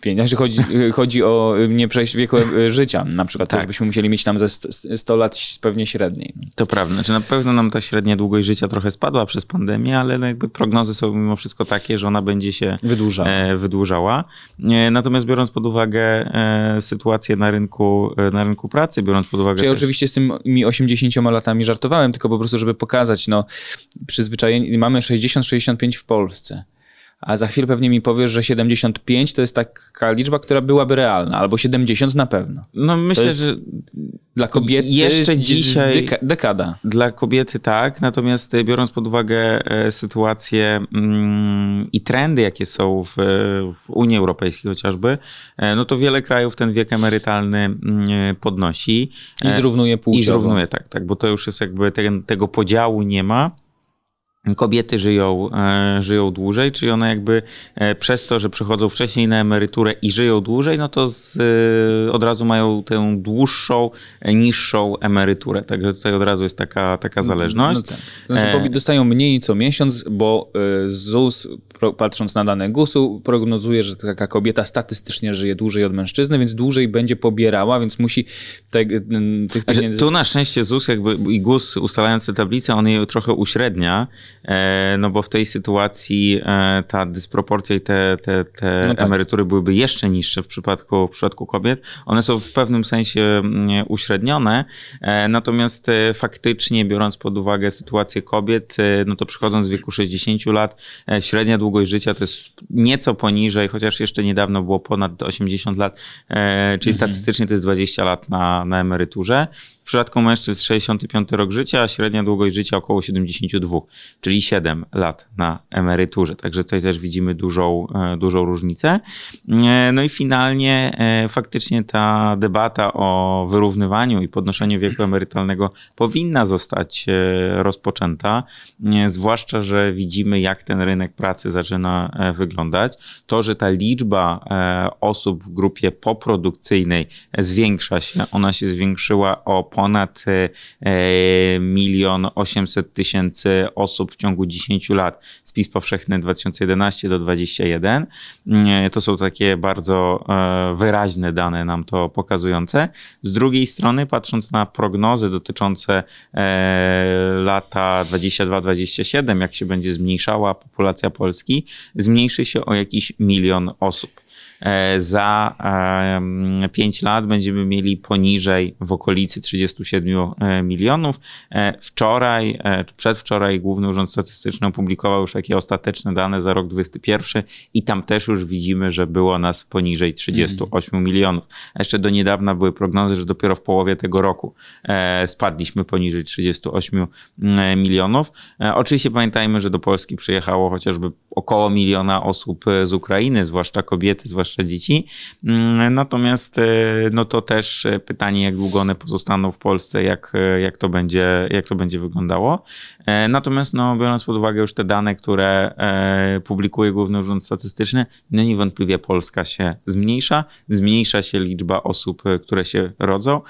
pięć, znaczy chodzi, chodzi o nie przejść wieku życia, na przykład tak. Też byśmy musieli mieć tam ze sto lat pewnie średniej. To prawda, znaczy na pewno nam ta średnia długość życia trochę spadła przez pandemię, ale jakby prognozy są mimo wszystko takie, że ona będzie się wydłużała. wydłużała. Natomiast biorąc pod uwagę sytuację na rynku, na rynku pracy, biorąc pod uwagę... Czyli też... oczywiście z tymi osiemdziesięcioma latami żartowałem, tylko po prostu, żeby pokazać, no przyzwyczajenie, mamy sześćdziesiąt sześćdziesiąt pięć w Polsce. A za chwilę pewnie mi powiesz, że siedemdziesiąt pięć to jest taka liczba, która byłaby realna, albo siedemdziesiąt na pewno. No myślę, że dla kobiety jeszcze dzisiaj deka- dekada. Dla kobiety tak, natomiast biorąc pod uwagę sytuację i trendy, jakie są w, w Unii Europejskiej chociażby, no to wiele krajów ten wiek emerytalny podnosi. I zrównuje płciowo. I zrównuje, tak, tak, bo to już jest jakby ten, tego podziału nie ma. Kobiety żyją, żyją dłużej, czyli one jakby przez to, że przychodzą wcześniej na emeryturę i żyją dłużej, no to z, od razu mają tę dłuższą, niższą emeryturę. Także tutaj od razu jest taka, taka zależność. No tak. Znaczy, dostają mniej co miesiąc, bo ZUS patrząc na dane gusu, prognozuje, że taka kobieta statystycznie żyje dłużej od mężczyzny, więc dłużej będzie pobierała, więc musi te, tych pieniędzy... Tu na szczęście ZUS jakby i GUS ustalający tablicę, on je trochę uśrednia, no bo w tej sytuacji ta dysproporcja i te, te, te no tak. emerytury byłyby jeszcze niższe w przypadku, w przypadku kobiet. One są w pewnym sensie uśrednione, natomiast faktycznie biorąc pod uwagę sytuację kobiet, no to przychodząc w wieku sześćdziesięciu lat, średnia długość życia to jest nieco poniżej, chociaż jeszcze niedawno było ponad osiemdziesiąt lat, czyli mhm. statystycznie to jest dwadzieścia lat na, na emeryturze. W przypadku mężczyzn sześćdziesiąty piąty rok życia, a średnia długość życia około siedemdziesiąt dwa, czyli siedem lat na emeryturze. Także tutaj też widzimy dużą, dużą różnicę. No i finalnie faktycznie ta debata o wyrównywaniu i podnoszeniu wieku emerytalnego powinna zostać rozpoczęta, zwłaszcza, że widzimy, jak ten rynek pracy zaczyna wyglądać. To, że ta liczba osób w grupie poprodukcyjnej zwiększa się, ona się zwiększyła o ponad milion osiemset tysięcy osób w ciągu dziesięciu lat. Spis powszechny dwa tysiące jedenasty do dwudziestego pierwszego. To są takie bardzo wyraźne dane nam to pokazujące. Z drugiej strony, patrząc na prognozy dotyczące lata dwudziestego drugiego do dwudziestego siódmego, jak się będzie zmniejszała populacja Polski, zmniejszy się o jakiś milion osób. Za pięć lat będziemy mieli poniżej, w okolicy trzydziestu siedmiu milionów. Wczoraj, czy przedwczoraj Główny Urząd Statystyczny opublikował już takie ostateczne dane za rok dwa tysiące dwudziesty pierwszy i tam też już widzimy, że było nas poniżej trzydziestu ośmiu mm. milionów. A jeszcze do niedawna były prognozy, że dopiero w połowie tego roku spadliśmy poniżej trzydziestu ośmiu milionów. Oczywiście pamiętajmy, że do Polski przyjechało chociażby około miliona osób z Ukrainy, zwłaszcza kobiety, zwłaszcza dzieci. Natomiast no to też pytanie, jak długo one pozostaną w Polsce, jak, jak, to, będzie, jak to będzie wyglądało. Natomiast no, biorąc pod uwagę już te dane, które publikuje Główny Urząd Statystyczny, no niewątpliwie Polska się zmniejsza. Zmniejsza się liczba osób, które się rodzą.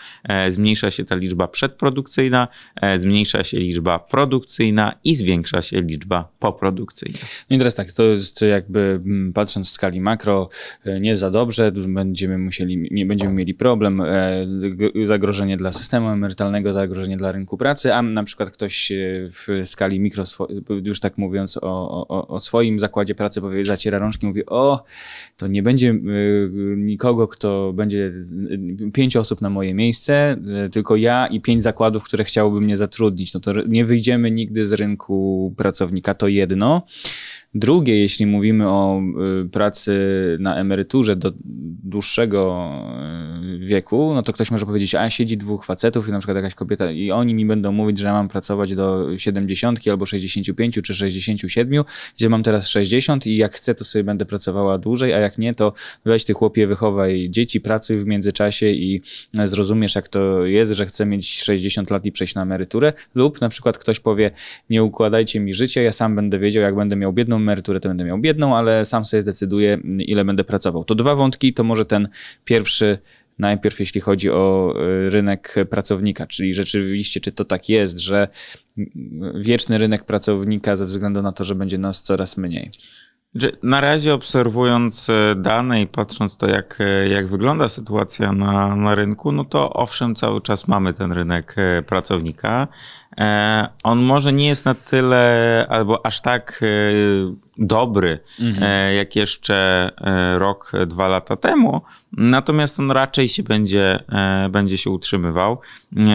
Zmniejsza się ta liczba przedprodukcyjna, zmniejsza się liczba produkcyjna i zwiększa się liczba poprodukcyjna. No i teraz tak, to jest jakby patrząc w skali makro, nie za dobrze, będziemy musieli, nie będziemy mieli problem, zagrożenie dla systemu emerytalnego, zagrożenie dla rynku pracy, a na przykład ktoś w skali mikro, już tak mówiąc o, o, o swoim zakładzie pracy, powie, zaciera rączki, mówi, o, to nie będzie nikogo, kto będzie pięć osób na moje miejsce, tylko ja i pięć zakładów, które chciałoby mnie zatrudnić. No to nie wyjdziemy nigdy z rynku pracownika, to jedno. Drugie, jeśli mówimy o pracy na emeryturze do dłuższego wieku, no to ktoś może powiedzieć, a siedzi dwóch facetów i na przykład jakaś kobieta i oni mi będą mówić, że ja mam pracować do siedemdziesiątki albo sześćdziesięciu pięciu czy sześćdziesięciu siedmiu, gdzie mam teraz sześćdziesiąt i jak chcę, to sobie będę pracowała dłużej, a jak nie, to weź ty chłopie, wychowaj dzieci, pracuj w międzyczasie i zrozumiesz, jak to jest, że chcę mieć sześćdziesiąt lat i przejść na emeryturę. Lub na przykład ktoś powie, nie układajcie mi życia, ja sam będę wiedział, jak będę miał biedną emeryturę, to będę miał biedną, ale sam sobie zdecyduję, ile będę pracował. To dwa wątki, to może ten pierwszy najpierw, jeśli chodzi o rynek pracownika, czyli rzeczywiście, czy to tak jest, że wieczny rynek pracownika ze względu na to, że będzie nas coraz mniej. Na razie obserwując dane i patrząc to, jak, jak wygląda sytuacja na, na rynku, no to owszem, cały czas mamy ten rynek pracownika. On może nie jest na tyle albo aż tak dobry, mhm. jak jeszcze rok, dwa lata temu, natomiast on raczej się będzie, będzie się utrzymywał.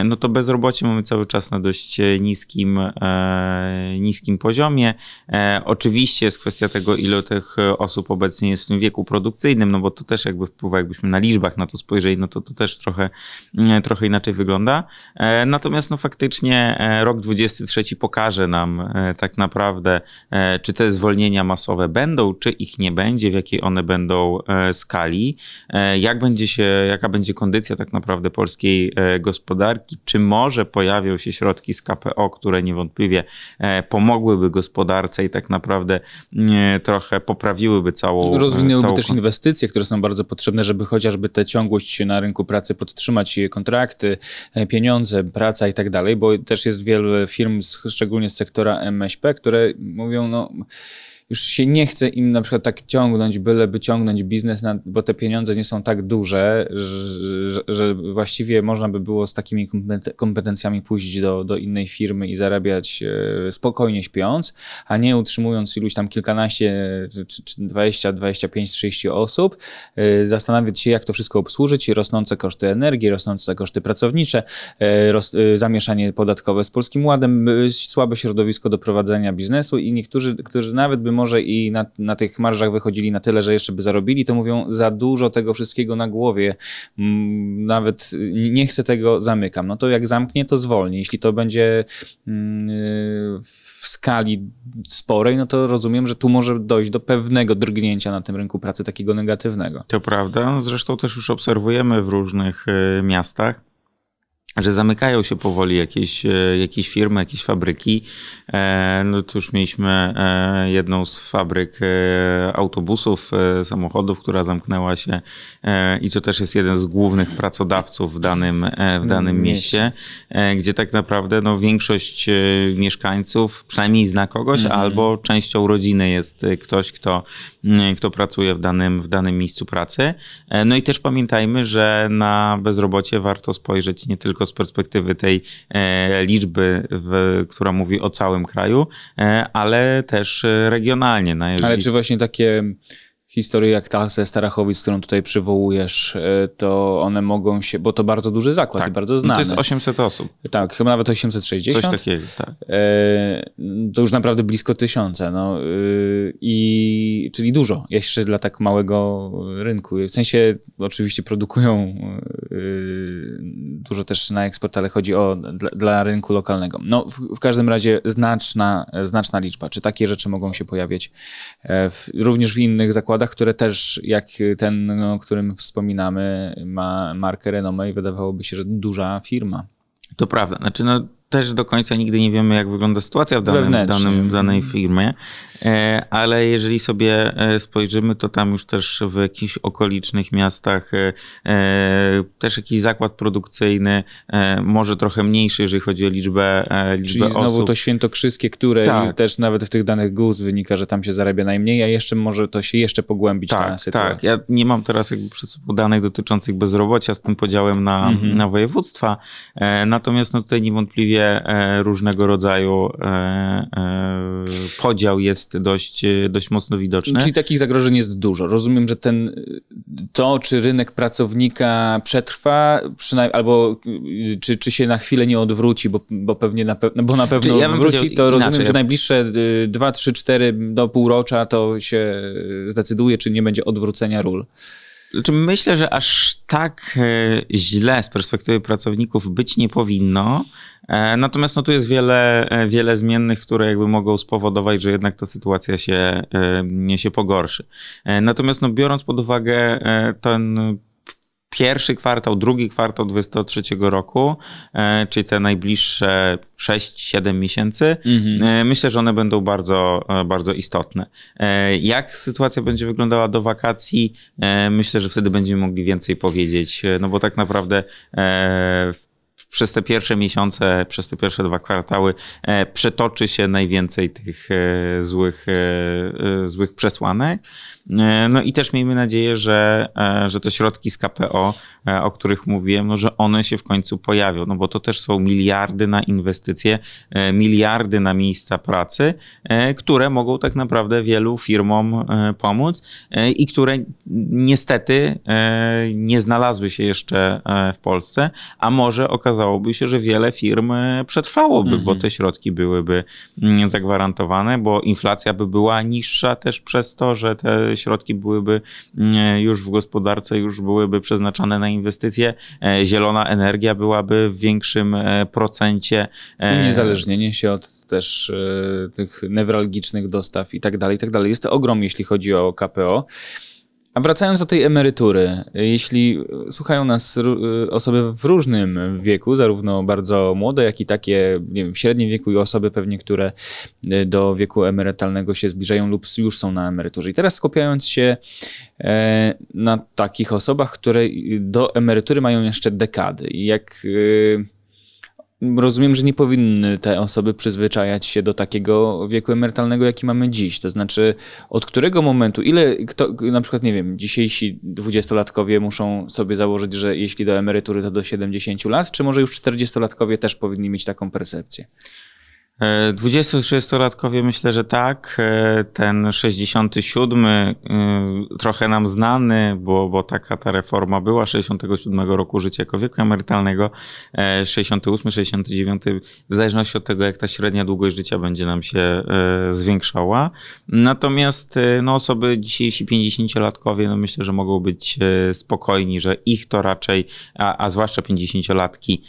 No to bezrobocie mamy cały czas na dość niskim, niskim poziomie. Oczywiście jest kwestia tego, ile tych osób obecnie jest w tym wieku produkcyjnym, no bo to też jakby wpływa, jakbyśmy na liczbach na to spojrzeli, no to to też trochę, trochę inaczej wygląda. Natomiast no faktycznie rok dwudziesty trzeci pokaże nam tak naprawdę, czy te zwolnienia masowe będą, czy ich nie będzie, w jakiej one będą skali, jak będzie się, jaka będzie kondycja tak naprawdę polskiej gospodarki, czy może pojawią się środki z K P O, które niewątpliwie pomogłyby gospodarce i tak naprawdę trochę poprawiłyby całą... Rozwinęłyby całą... też inwestycje, które są bardzo potrzebne, żeby chociażby tę ciągłość na rynku pracy podtrzymać, kontrakty, pieniądze, praca i tak dalej, bo też jest wiele firm, szczególnie z sektora MŚP, które mówią, no już się nie chce im na przykład tak ciągnąć, byleby ciągnąć biznes, na, bo te pieniądze nie są tak duże, że, że właściwie można by było z takimi kompetencjami pójść do, do innej firmy i zarabiać spokojnie śpiąc, a nie utrzymując iluś tam kilkanaście, czy, czy dwadzieścia, dwadzieścia pięć, trzydzieści osób, zastanawiać się, jak to wszystko obsłużyć, rosnące koszty energii, rosnące koszty pracownicze, roz, zamieszanie podatkowe z Polskim Ładem, słabe środowisko do prowadzenia biznesu i niektórzy, którzy nawet by może i na, na tych marżach wychodzili na tyle, że jeszcze by zarobili, to mówią za dużo tego wszystkiego na głowie, nawet nie chcę tego, zamykam. No to jak zamknie, to zwolni. Jeśli to będzie w skali sporej, no to rozumiem, że tu może dojść do pewnego drgnięcia na tym rynku pracy, takiego negatywnego. To prawda. Zresztą też już obserwujemy w różnych miastach, że zamykają się powoli jakieś, jakieś firmy, jakieś fabryki. No tu już mieliśmy jedną z fabryk autobusów, samochodów, która zamknęła się i to też jest jeden z głównych pracodawców w danym, w danym mieście, gdzie tak naprawdę no, większość mieszkańców przynajmniej zna kogoś, mhm. albo częścią rodziny jest ktoś, kto, kto pracuje w danym, w danym miejscu pracy. No i też pamiętajmy, że na bezrobocie warto spojrzeć nie tylko z perspektywy tej e, liczby, w, która mówi o całym kraju, e, ale też regionalnie. No jeżeli... Ale czy właśnie takie historie jak ta ze Starachowic, którą tutaj przywołujesz, to one mogą się, bo to bardzo duży zakład, tak. I bardzo znany. No to jest osiemset osób. Tak, chyba nawet osiemset sześćdziesiąt. Coś takiego, tak. E, to już naprawdę blisko tysiąca, no, i, czyli dużo, jeszcze dla tak małego rynku. W sensie oczywiście produkują y, dużo też na eksport, ale chodzi o dla, dla rynku lokalnego. No w, w każdym razie znaczna, znaczna liczba. Czy takie rzeczy mogą się pojawiać w, również w innych zakładach, które też, jak ten, o no, którym wspominamy, ma markę, renomę i wydawałoby się, że duża firma. To prawda. Znaczy, no, też do końca nigdy nie wiemy, jak wygląda sytuacja w, danym, danym, w danej firmie, ale jeżeli sobie spojrzymy, to tam już też w jakichś okolicznych miastach też jakiś zakład produkcyjny, może trochę mniejszy, jeżeli chodzi o liczbę, liczbę osób. Czyli znowu to świętokrzyskie, które tak. też nawet w tych danych G U S wynika, że tam się zarabia najmniej, a jeszcze może to się jeszcze pogłębić tak, ta sytuacja. Tak, ja nie mam teraz jakby przed sobą danych dotyczących bezrobocia z tym podziałem na, mhm. na województwa, natomiast no tutaj niewątpliwie różnego rodzaju podział jest dość, dość mocno widoczny. Czyli takich zagrożeń jest dużo. Rozumiem, że ten, to, czy rynek pracownika przetrwa, przynajmniej, albo czy, czy się na chwilę nie odwróci, bo, bo pewnie na, pe, bo na pewno ja odwróci, to rozumiem, inaczej. Że najbliższe dwa, trzy, cztery do półrocza to się zdecyduje, czy nie będzie odwrócenia ról. Myślę, że aż tak źle z perspektywy pracowników być nie powinno. Natomiast no, tu jest wiele, wiele zmiennych, które jakby mogą spowodować, że jednak ta sytuacja się, się pogorszy. Natomiast no, biorąc pod uwagę ten pierwszy kwartał, drugi kwartał dwa tysiące dwudziestego trzeciego roku, czyli te najbliższe sześć, siedem miesięcy, mhm. myślę, że one będą bardzo, bardzo istotne. Jak sytuacja będzie wyglądała do wakacji, myślę, że wtedy będziemy mogli więcej powiedzieć, no bo tak naprawdę przez te pierwsze miesiące, przez te pierwsze dwa kwartały przetoczy się najwięcej tych złych, złych przesłanek. No i też miejmy nadzieję, że, że te środki z K P O, o których mówiłem, no, że one się w końcu pojawią, no bo to też są miliardy na inwestycje, miliardy na miejsca pracy, które mogą tak naprawdę wielu firmom pomóc i które niestety nie znalazły się jeszcze w Polsce, a może okazałoby się, że wiele firm przetrwałoby, mhm. bo te środki byłyby zagwarantowane, bo inflacja by była niższa też przez to, że te środki byłyby już w gospodarce, już byłyby przeznaczane na inwestycje. Zielona energia byłaby w większym procencie. I niezależnienie się od też tych newralgicznych dostaw i tak dalej, i tak dalej. Jest to ogrom, jeśli chodzi o K P O. A wracając do tej emerytury, jeśli słuchają nas osoby w różnym wieku, zarówno bardzo młode, jak i takie, nie wiem, w średnim wieku i osoby pewnie, które do wieku emerytalnego się zbliżają lub już są na emeryturze. I teraz skupiając się na takich osobach, które do emerytury mają jeszcze dekady. I jak... rozumiem, że nie powinny te osoby przyzwyczajać się do takiego wieku emerytalnego, jaki mamy dziś. To znaczy, od którego momentu, ile, kto, na przykład, nie wiem, dzisiejsi dwudziestolatkowie muszą sobie założyć, że jeśli do emerytury, to do siedemdziesięciu lat, czy może już czterdziestolatkowie też powinni mieć taką percepcję? dwudziestotrzydziestolatkowie myślę, że tak. Ten sześćdziesiąty siódmy trochę nam znany, bo, bo taka ta reforma była sześćdziesiątego siódmego roku życia jako wieku emerytalnego, sześćdziesiąty ósmy, sześćdziesiąty dziewiąty, w zależności od tego, jak ta średnia długość życia będzie nam się zwiększała. Natomiast no, osoby dzisiejsi pięćdziesięciolatkowie, no myślę, że mogą być spokojni, że ich to raczej, a, a zwłaszcza pięćdziesięciolatki,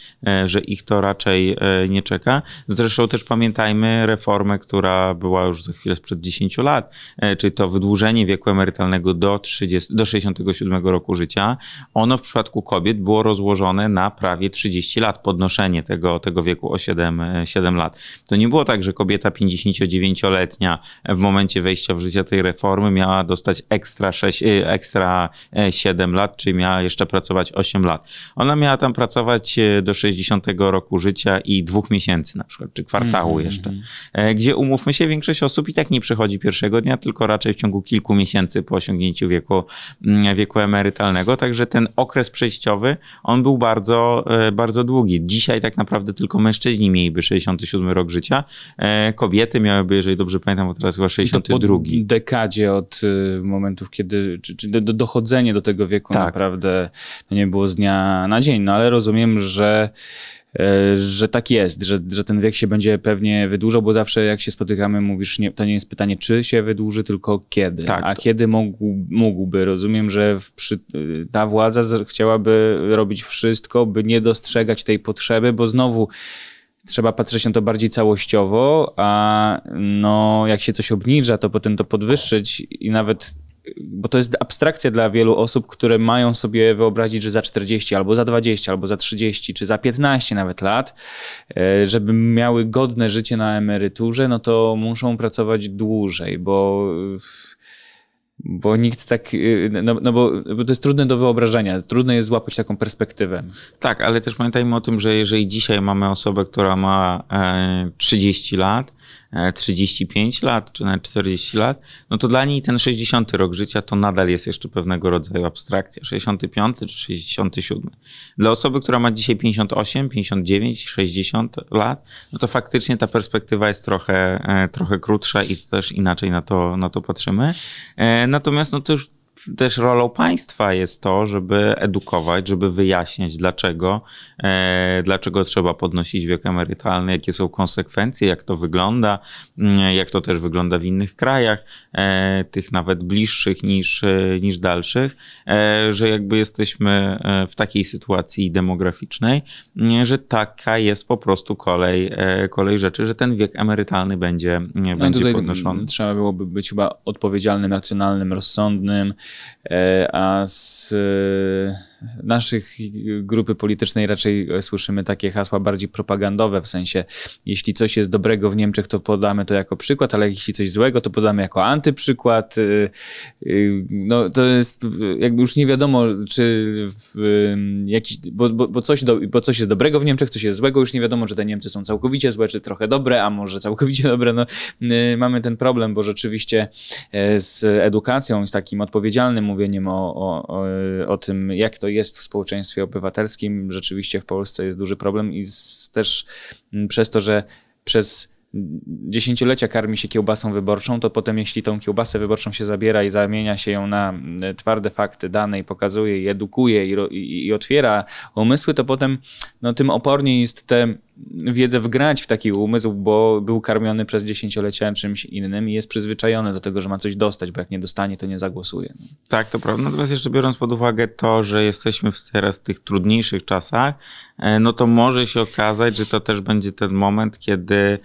że ich to raczej nie czeka. Zresztą też pamiętajmy reformę, która była już za chwilę sprzed dziesięciu lat, czyli to wydłużenie wieku emerytalnego do, trzydziestego, do sześćdziesiątego siódmego roku życia. Ono w przypadku kobiet było rozłożone na prawie trzydzieści lat, podnoszenie tego, tego wieku o siedem lat. To nie było tak, że kobieta pięćdziesięciodziewięcioletnia w momencie wejścia w życie tej reformy miała dostać ekstra, sześć, ekstra siedem lat, czy miała jeszcze pracować osiem lat. Ona miała tam pracować do sześćdziesiątego roku życia i dwóch miesięcy na przykład, czy kwartału. Kwartału jeszcze, gdzie umówmy się, większość osób i tak nie przychodzi pierwszego dnia, tylko raczej w ciągu kilku miesięcy po osiągnięciu wieku, wieku emerytalnego. Także ten okres przejściowy, on był bardzo, bardzo długi. Dzisiaj tak naprawdę tylko mężczyźni mieliby sześćdziesiąty siódmy rok życia. Kobiety miałyby, jeżeli dobrze pamiętam, bo teraz chyba sześćdziesiąty drugi. Po dekadzie od momentów, kiedy, czy, czy do, dochodzenie do tego wieku tak. Naprawdę to nie było z dnia na dzień, no ale rozumiem, że że tak jest, że, że ten wiek się będzie pewnie wydłużał, bo zawsze jak się spotykamy, mówisz, nie, to nie jest pytanie, czy się wydłuży, tylko kiedy. Tak, a to... kiedy mógł, mógłby? Rozumiem, że w, przy, ta władza chciałaby robić wszystko, by nie dostrzegać tej potrzeby, bo znowu trzeba patrzeć na to bardziej całościowo, a no, jak się coś obniża, to potem to podwyższyć i nawet... Bo to jest abstrakcja dla wielu osób, które mają sobie wyobrazić, że za czterdzieści, albo za dwadzieścia, albo za trzydzieści, czy za piętnaście nawet lat, żeby miały godne życie na emeryturze, no to muszą pracować dłużej, bo... Bo nikt tak, no, no bo, bo to jest trudne do wyobrażenia, trudno jest złapać taką perspektywę. Tak, ale też pamiętajmy o tym, że jeżeli dzisiaj mamy osobę, która ma trzydzieści lat, trzydzieści pięć lat, czy nawet czterdzieści lat, no to dla niej ten sześćdziesiąty rok życia to nadal jest jeszcze pewnego rodzaju abstrakcja, sześćdziesiąty piąty czy sześćdziesiąty siódmy. Dla osoby, która ma dzisiaj pięćdziesiąt osiem, pięćdziesiąt dziewięć, sześćdziesiąt lat, no to faktycznie ta perspektywa jest trochę, trochę krótsza i też inaczej na to, na to patrzymy. Natomiast no to już też rolą państwa jest to, żeby edukować, żeby wyjaśniać, dlaczego, e, dlaczego trzeba podnosić wiek emerytalny, jakie są konsekwencje, jak to wygląda, jak to też wygląda w innych krajach, e, tych nawet bliższych niż, niż dalszych, e, że jakby jesteśmy w takiej sytuacji demograficznej, e, że taka jest po prostu kolej, e, kolej rzeczy, że ten wiek emerytalny będzie, no będzie tutaj podnoszony. Trzeba byłoby być chyba odpowiedzialnym, racjonalnym, rozsądnym, a z naszych grupy politycznej raczej słyszymy takie hasła bardziej propagandowe, w sensie jeśli coś jest dobrego w Niemczech, to podamy to jako przykład, ale jeśli coś złego, to podamy jako antyprzykład. No to jest jakby już nie wiadomo, czy w jakiś, bo, bo, bo, coś do, bo coś jest dobrego w Niemczech, coś jest złego, już nie wiadomo, czy te Niemcy są całkowicie złe, czy trochę dobre, a może całkowicie dobre. No, mamy ten problem, bo rzeczywiście z edukacją i z takim odpowiedzialnym mówieniem o, o, o, o tym, jak to jest w społeczeństwie obywatelskim. Rzeczywiście w Polsce jest duży problem i z, też przez to, że przez dziesięciolecia karmi się kiełbasą wyborczą, to potem jeśli tą kiełbasę wyborczą się zabiera i zamienia się ją na twarde fakty, dane i pokazuje i edukuje i, i, i otwiera umysły, to potem no, tym oporniej jest tę wiedzę wgrać w taki umysł, bo był karmiony przez dziesięciolecia czymś innym i jest przyzwyczajony do tego, że ma coś dostać, bo jak nie dostanie, to nie zagłosuje. Tak, to prawda. Natomiast jeszcze biorąc pod uwagę to, że jesteśmy w teraz tych trudniejszych czasach, no to może się okazać, że to też będzie ten moment, kiedy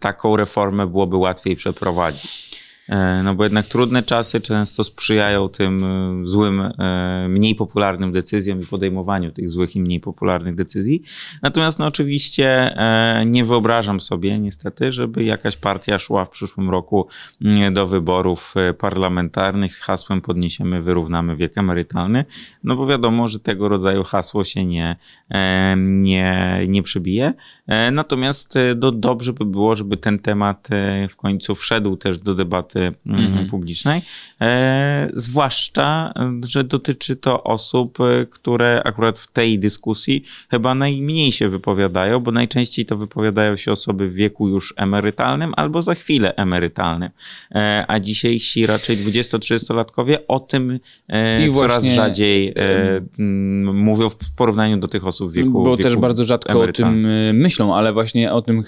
taką reformę byłoby łatwiej przeprowadzić. No bo jednak trudne czasy często sprzyjają tym złym, mniej popularnym decyzjom i podejmowaniu tych złych i mniej popularnych decyzji. Natomiast no oczywiście nie wyobrażam sobie niestety, żeby jakaś partia szła w przyszłym roku do wyborów parlamentarnych z hasłem podniesiemy, wyrównamy wiek emerytalny. No bo wiadomo, że tego rodzaju hasło się nie, nie, nie przebije. Natomiast do, dobrze by było, żeby ten temat w końcu wszedł też do debaty Mm-hmm. publicznej, e, zwłaszcza, że dotyczy to osób, które akurat w tej dyskusji chyba najmniej się wypowiadają, bo najczęściej to wypowiadają się osoby w wieku już emerytalnym albo za chwilę emerytalnym, e, a dzisiejsi raczej dwudziestotrzydziestolatkowie o tym e, coraz rzadziej e, m, mówią w porównaniu do tych osób w wieku Bo wieku też bardzo rzadko o tym myślą, ale właśnie o tym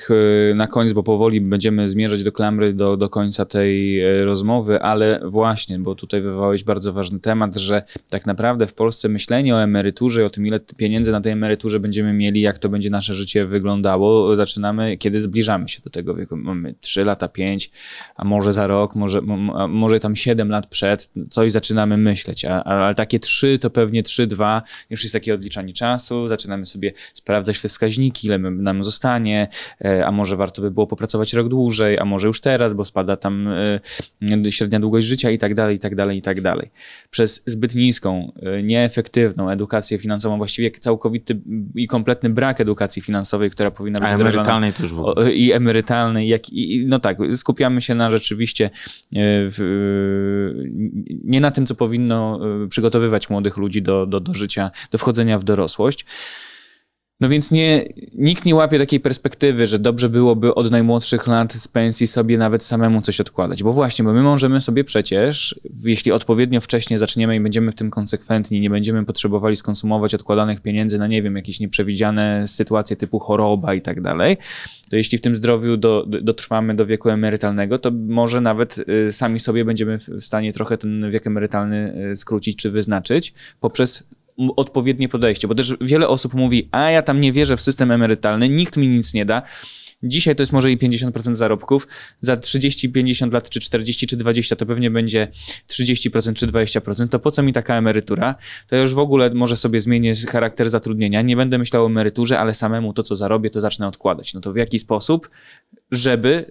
na koniec, bo powoli będziemy zmierzać do klamry, do, do końca tej rozmowy, ale właśnie, bo tutaj wywołałeś bardzo ważny temat, że tak naprawdę w Polsce myślenie o emeryturze, o tym, ile pieniędzy na tej emeryturze będziemy mieli, jak to będzie nasze życie wyglądało, zaczynamy, kiedy zbliżamy się do tego wieku. Mamy trzy lata, pięć, a może za rok, może, może tam siedem lat przed, coś zaczynamy myśleć, ale takie trzy to pewnie trzy, dwa, już jest takie odliczanie czasu, zaczynamy sobie sprawdzać te wskaźniki, ile nam zostanie, a może warto by było popracować rok dłużej, a może już teraz, bo spada tam średnia długość życia i tak dalej, i tak dalej, i tak dalej. Przez zbyt niską, nieefektywną edukację finansową, właściwie całkowity i kompletny brak edukacji finansowej, która powinna być wdrażana. Emerytalnej też w ogóle. I emerytalnej, jak i, no tak, skupiamy się na rzeczywiście w, nie na tym, co powinno przygotowywać młodych ludzi do, do, do życia, do wchodzenia w dorosłość. No więc nie, nikt nie łapie takiej perspektywy, że dobrze byłoby od najmłodszych lat z pensji sobie nawet samemu coś odkładać. Bo właśnie, bo my możemy sobie przecież, jeśli odpowiednio wcześnie zaczniemy i będziemy w tym konsekwentni, nie będziemy potrzebowali skonsumować odkładanych pieniędzy na, nie wiem, jakieś nieprzewidziane sytuacje typu choroba i tak dalej, to jeśli w tym zdrowiu do, do, dotrwamy do wieku emerytalnego, to może nawet y, sami sobie będziemy w stanie trochę ten wiek emerytalny y, skrócić czy wyznaczyć poprzez odpowiednie podejście, bo też wiele osób mówi, a ja tam nie wierzę w system emerytalny, nikt mi nic nie da. Dzisiaj to jest może i pięćdziesiąt procent zarobków, za trzydzieści, pięćdziesiąt lat, czy czterdzieści, czy dwadzieścia to pewnie będzie trzydzieści procent czy dwadzieścia procent, to po co mi taka emerytura? To ja już w ogóle może sobie zmienię charakter zatrudnienia, nie będę myślał o emeryturze, ale samemu to, co zarobię, to zacznę odkładać. No to w jaki sposób, żeby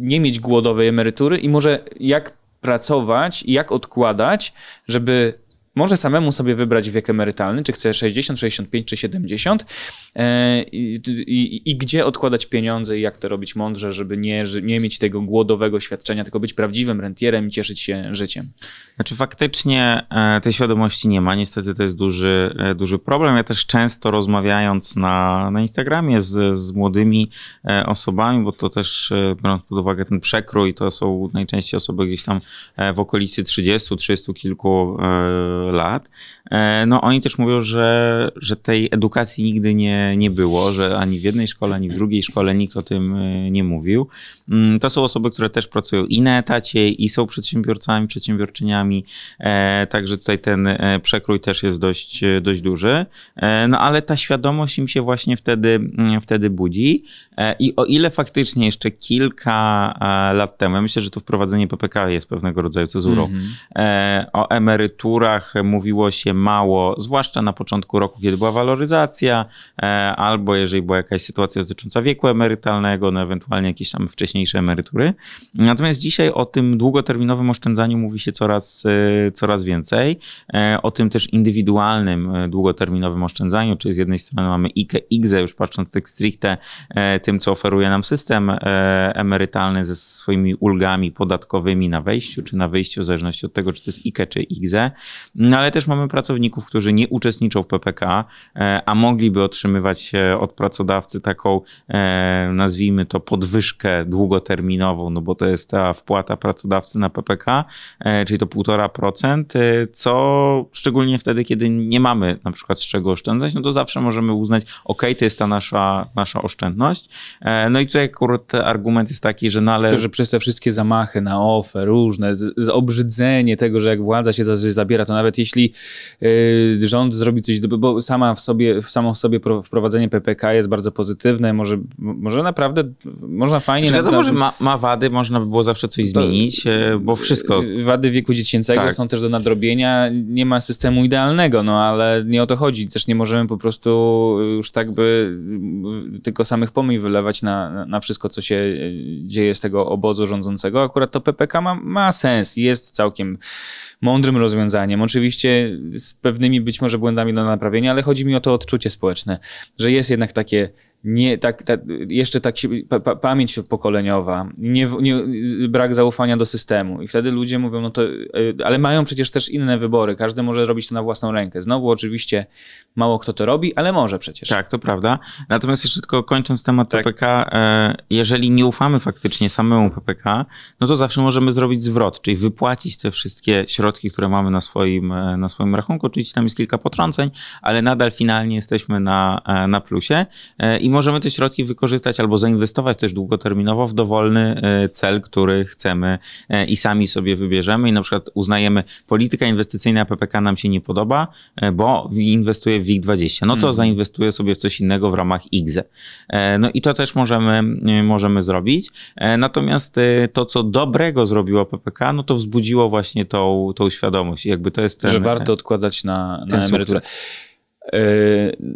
nie mieć głodowej emerytury i może jak pracować i jak odkładać, żeby może samemu sobie wybrać wiek emerytalny, czy chce sześćdziesiąt, sześćdziesiąt pięć czy siedemdziesiąt i, i, i gdzie odkładać pieniądze i jak to robić mądrze, żeby nie, nie mieć tego głodowego świadczenia, tylko być prawdziwym rentierem i cieszyć się życiem. Znaczy faktycznie tej świadomości nie ma. Niestety to jest duży, duży problem. Ja też często rozmawiając na, na Instagramie z, z młodymi osobami, bo to też biorąc pod uwagę ten przekrój, to są najczęściej osoby gdzieś tam w okolicy trzydziestu, trzydziestu kilku lat, no oni też mówią, że, że tej edukacji nigdy nie, nie było, że ani w jednej szkole, ani w drugiej szkole nikt o tym nie mówił. To są osoby, które też pracują i na etacie, i są przedsiębiorcami, przedsiębiorczyniami, także tutaj ten przekrój też jest dość, dość duży, no ale ta świadomość im się właśnie wtedy, wtedy budzi i o ile faktycznie jeszcze kilka lat temu, ja myślę, że tu wprowadzenie P P K jest pewnego rodzaju cezurą, mm-hmm. o emeryturach mówiło się mało, zwłaszcza na początku roku, kiedy była waloryzacja, albo jeżeli była jakaś sytuacja dotycząca wieku emerytalnego, no ewentualnie jakieś tam wcześniejsze emerytury. Natomiast dzisiaj o tym długoterminowym oszczędzaniu mówi się coraz, coraz więcej. O tym też indywidualnym długoterminowym oszczędzaniu, czyli z jednej strony mamy I K E, I G Z E, już patrząc tak stricte tym, co oferuje nam system emerytalny ze swoimi ulgami podatkowymi na wejściu czy na wyjściu, w zależności od tego, czy to jest I K E czy I G Z E. No ale też mamy pracowników, którzy nie uczestniczą w P P K, a mogliby otrzymywać od pracodawcy taką, nazwijmy to, podwyżkę długoterminową, no bo to jest ta wpłata pracodawcy na P P K, czyli to półtora procent, co szczególnie wtedy, kiedy nie mamy na przykład z czego oszczędzać, no to zawsze możemy uznać, ok, to jest ta nasza, nasza oszczędność. No i tutaj akurat argument jest taki, że no ale... Tylko, że przez te wszystkie zamachy na O F E, różne, z, z obrzydzenie tego, że jak władza się zabiera, to nawet nawet jeśli y, rząd zrobi coś, bo sama w sobie, samo w sobie wprowadzenie P P K jest bardzo pozytywne, może, może naprawdę, można fajnie... Znaczy, wiadomo, że ma, ma wady, można by było zawsze coś to, zmienić, bo wszystko... Wady wieku dziecięcego tak. są też do nadrobienia, nie ma systemu idealnego, no ale nie o to chodzi, też nie możemy po prostu już tak by tylko samych pomyj wylewać na, na wszystko, co się dzieje z tego obozu rządzącego. Akurat to P P K ma, ma sens, jest całkiem mądrym rozwiązaniem. Oczywiście z pewnymi być może błędami do naprawienia, ale chodzi mi o to odczucie społeczne, że jest jednak takie Nie, tak, tak, jeszcze tak się, pa, pa, pamięć pokoleniowa, nie, nie, brak zaufania do systemu i wtedy ludzie mówią, no to, ale mają przecież też inne wybory, każdy może robić to na własną rękę. Znowu oczywiście mało kto to robi, ale może przecież. Tak, to prawda. Natomiast jeszcze tylko kończąc temat tak. P P K, jeżeli nie ufamy faktycznie samemu P P K, no to zawsze możemy zrobić zwrot, czyli wypłacić te wszystkie środki, które mamy na swoim, na swoim rachunku. Oczywiście tam jest kilka potrąceń, ale nadal finalnie jesteśmy na, na plusie i możemy te środki wykorzystać albo zainwestować też długoterminowo w dowolny cel, który chcemy i sami sobie wybierzemy. I na przykład uznajemy, polityka inwestycyjna P P K nam się nie podoba, bo inwestuje w WIG dwadzieścia. No to zainwestuję sobie w coś innego w ramach I G Z E. No i to też możemy, możemy zrobić. Natomiast to, co dobrego zrobiło P P K, no to wzbudziło właśnie tą, tą świadomość. Jakby to jest ten, że warto odkładać na, na emeryturę.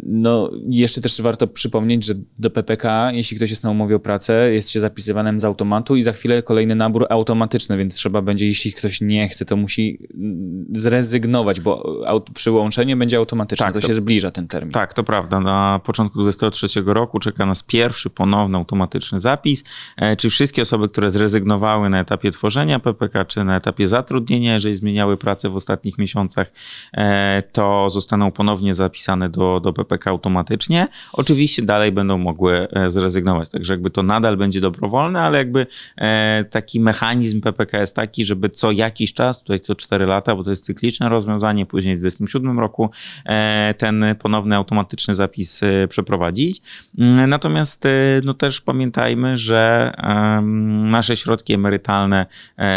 No, jeszcze też warto przypomnieć, że do P P K, jeśli ktoś jest na umowie o pracę, jest się zapisywanym z automatu i za chwilę kolejny nabór automatyczny, więc trzeba będzie, jeśli ktoś nie chce, to musi zrezygnować, bo przyłączenie będzie automatyczne, tak, to, to się zbliża ten termin. Tak, to prawda. Na początku dwa tysiące dwudziestego trzeciego roku czeka nas pierwszy ponowny automatyczny zapis. Czy wszystkie osoby, które zrezygnowały na etapie tworzenia P P K, czy na etapie zatrudnienia, jeżeli zmieniały pracę w ostatnich miesiącach, to zostaną ponownie zapisane Do, do P P K automatycznie. Oczywiście dalej będą mogły zrezygnować, także jakby to nadal będzie dobrowolne, ale jakby taki mechanizm P P K jest taki, żeby co jakiś czas, tutaj co cztery lata, bo to jest cykliczne rozwiązanie, później w dwa tysiące dwudziestym siódmym roku ten ponowny automatyczny zapis przeprowadzić. Natomiast no też pamiętajmy, że nasze środki emerytalne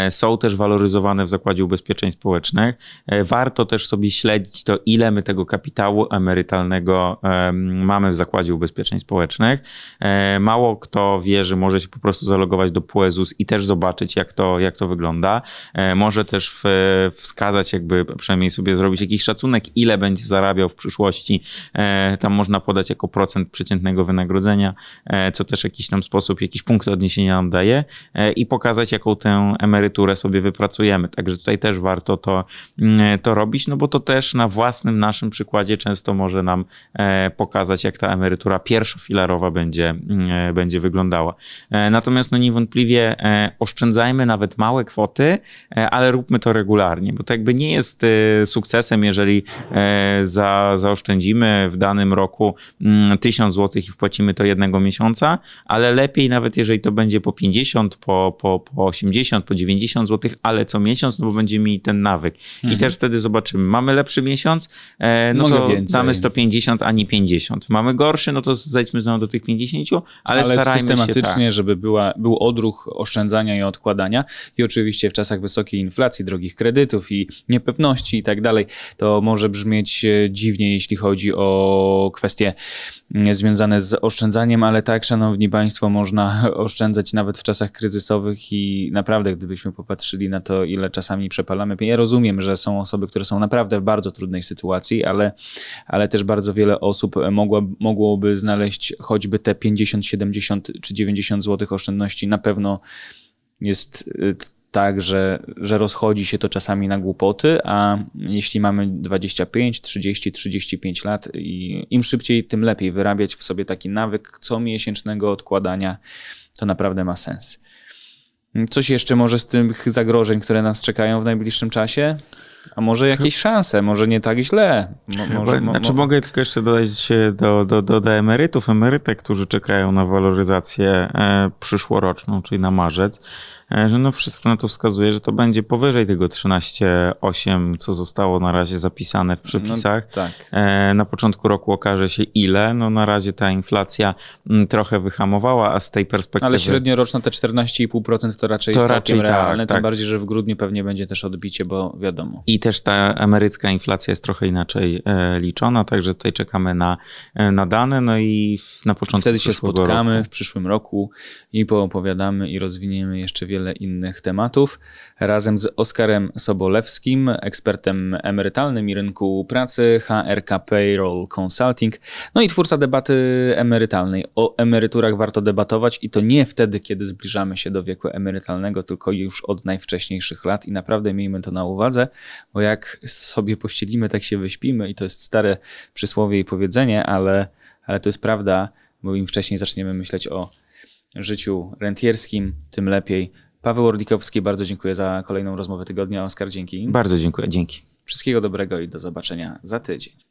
są też waloryzowane w Zakładzie Ubezpieczeń Społecznych. Warto też sobie śledzić to, ile my tego kapitału emerytalnego mamy w Zakładzie Ubezpieczeń Społecznych. Mało kto wie, że może się po prostu zalogować do P U E ZUS i też zobaczyć, jak to, jak to wygląda. Może też wskazać, jakby przynajmniej sobie zrobić jakiś szacunek, ile będzie zarabiał w przyszłości. Tam można podać jako procent przeciętnego wynagrodzenia, co też jakiś tam sposób, jakiś punkt odniesienia nam daje i pokazać, jaką tę emeryturę sobie wypracujemy. Także tutaj też warto to, to robić, no bo to też na własnym naszym przykładzie często to może nam pokazać, jak ta emerytura pierwszofilarowa będzie, będzie wyglądała. Natomiast no niewątpliwie oszczędzajmy nawet małe kwoty, ale róbmy to regularnie, bo to jakby nie jest sukcesem, jeżeli za, zaoszczędzimy w danym roku tysiąc złotych i wpłacimy to jednego miesiąca, ale lepiej nawet jeżeli to będzie po pięćdziesiąt, po, po, po osiemdziesiąt, po dziewięćdziesiąt złotych, ale co miesiąc, no bo będziemy mieli ten nawyk. Mhm. I też wtedy zobaczymy, mamy lepszy miesiąc, no Mogę to więcej. Mamy sto pięćdziesiąt, a nie pięćdziesiąt. Mamy gorszy, no to zejdźmy znowu do tych pięćdziesięciu, ale, ale starajmy się tak. systematycznie, żeby była, był odruch oszczędzania i odkładania. I oczywiście w czasach wysokiej inflacji, drogich kredytów i niepewności i tak dalej, to może brzmieć dziwnie, jeśli chodzi o kwestie związane z oszczędzaniem, ale tak, szanowni państwo, można oszczędzać nawet w czasach kryzysowych i naprawdę, gdybyśmy popatrzyli na to, ile czasami przepalamy. Ja rozumiem, że są osoby, które są naprawdę w bardzo trudnej sytuacji, ale ale też bardzo wiele osób mogła, mogłoby znaleźć choćby te pięćdziesiąt, siedemdziesiąt czy dziewięćdziesiąt złotych oszczędności. Na pewno jest tak, że, że rozchodzi się to czasami na głupoty, a jeśli mamy dwadzieścia pięć, trzydzieści, trzydzieści pięć lat i im szybciej, tym lepiej wyrabiać w sobie taki nawyk comiesięcznego odkładania, to naprawdę ma sens. Coś jeszcze może z tych zagrożeń, które nas czekają w najbliższym czasie? A może jakieś szanse, może nie tak źle. Mo, może, mo, znaczy, mo... Mogę tylko jeszcze dodać do, do, do, do emerytów, emerytek, którzy czekają na waloryzację przyszłoroczną, czyli na marzec. że no wszystko na to wskazuje, że to będzie powyżej tego trzynaście przecinek osiem, co zostało na razie zapisane w przepisach. No, tak. Na początku roku okaże się ile. No na razie ta inflacja trochę wyhamowała, a z tej perspektywy... Ale średnioroczna te czternaście przecinek pięć procent to raczej to jest całkiem raczej realne, tak, tym tak. bardziej, że w grudniu pewnie będzie też odbicie, bo wiadomo. I też ta amerykańska inflacja jest trochę inaczej liczona, także tutaj czekamy na, na dane, no i na początku wtedy się spotkamy roku. W przyszłym roku i poopowiadamy i rozwiniemy jeszcze wiele innych tematów. Razem z Oskarem Sobolewskim, ekspertem emerytalnym i rynku pracy, H R K Payroll Consulting, no i twórca debaty emerytalnej. O emeryturach warto debatować i to nie wtedy, kiedy zbliżamy się do wieku emerytalnego, tylko już od najwcześniejszych lat i naprawdę miejmy to na uwadze, bo jak sobie pościelimy, tak się wyśpimy i to jest stare przysłowie i powiedzenie, ale, ale to jest prawda, bo im wcześniej zaczniemy myśleć o życiu rentierskim, tym lepiej. Paweł Orlikowski, bardzo dziękuję za kolejną rozmowę tygodnia. Oskar, dzięki. Bardzo dziękuję, dzięki. Wszystkiego dobrego i do zobaczenia za tydzień.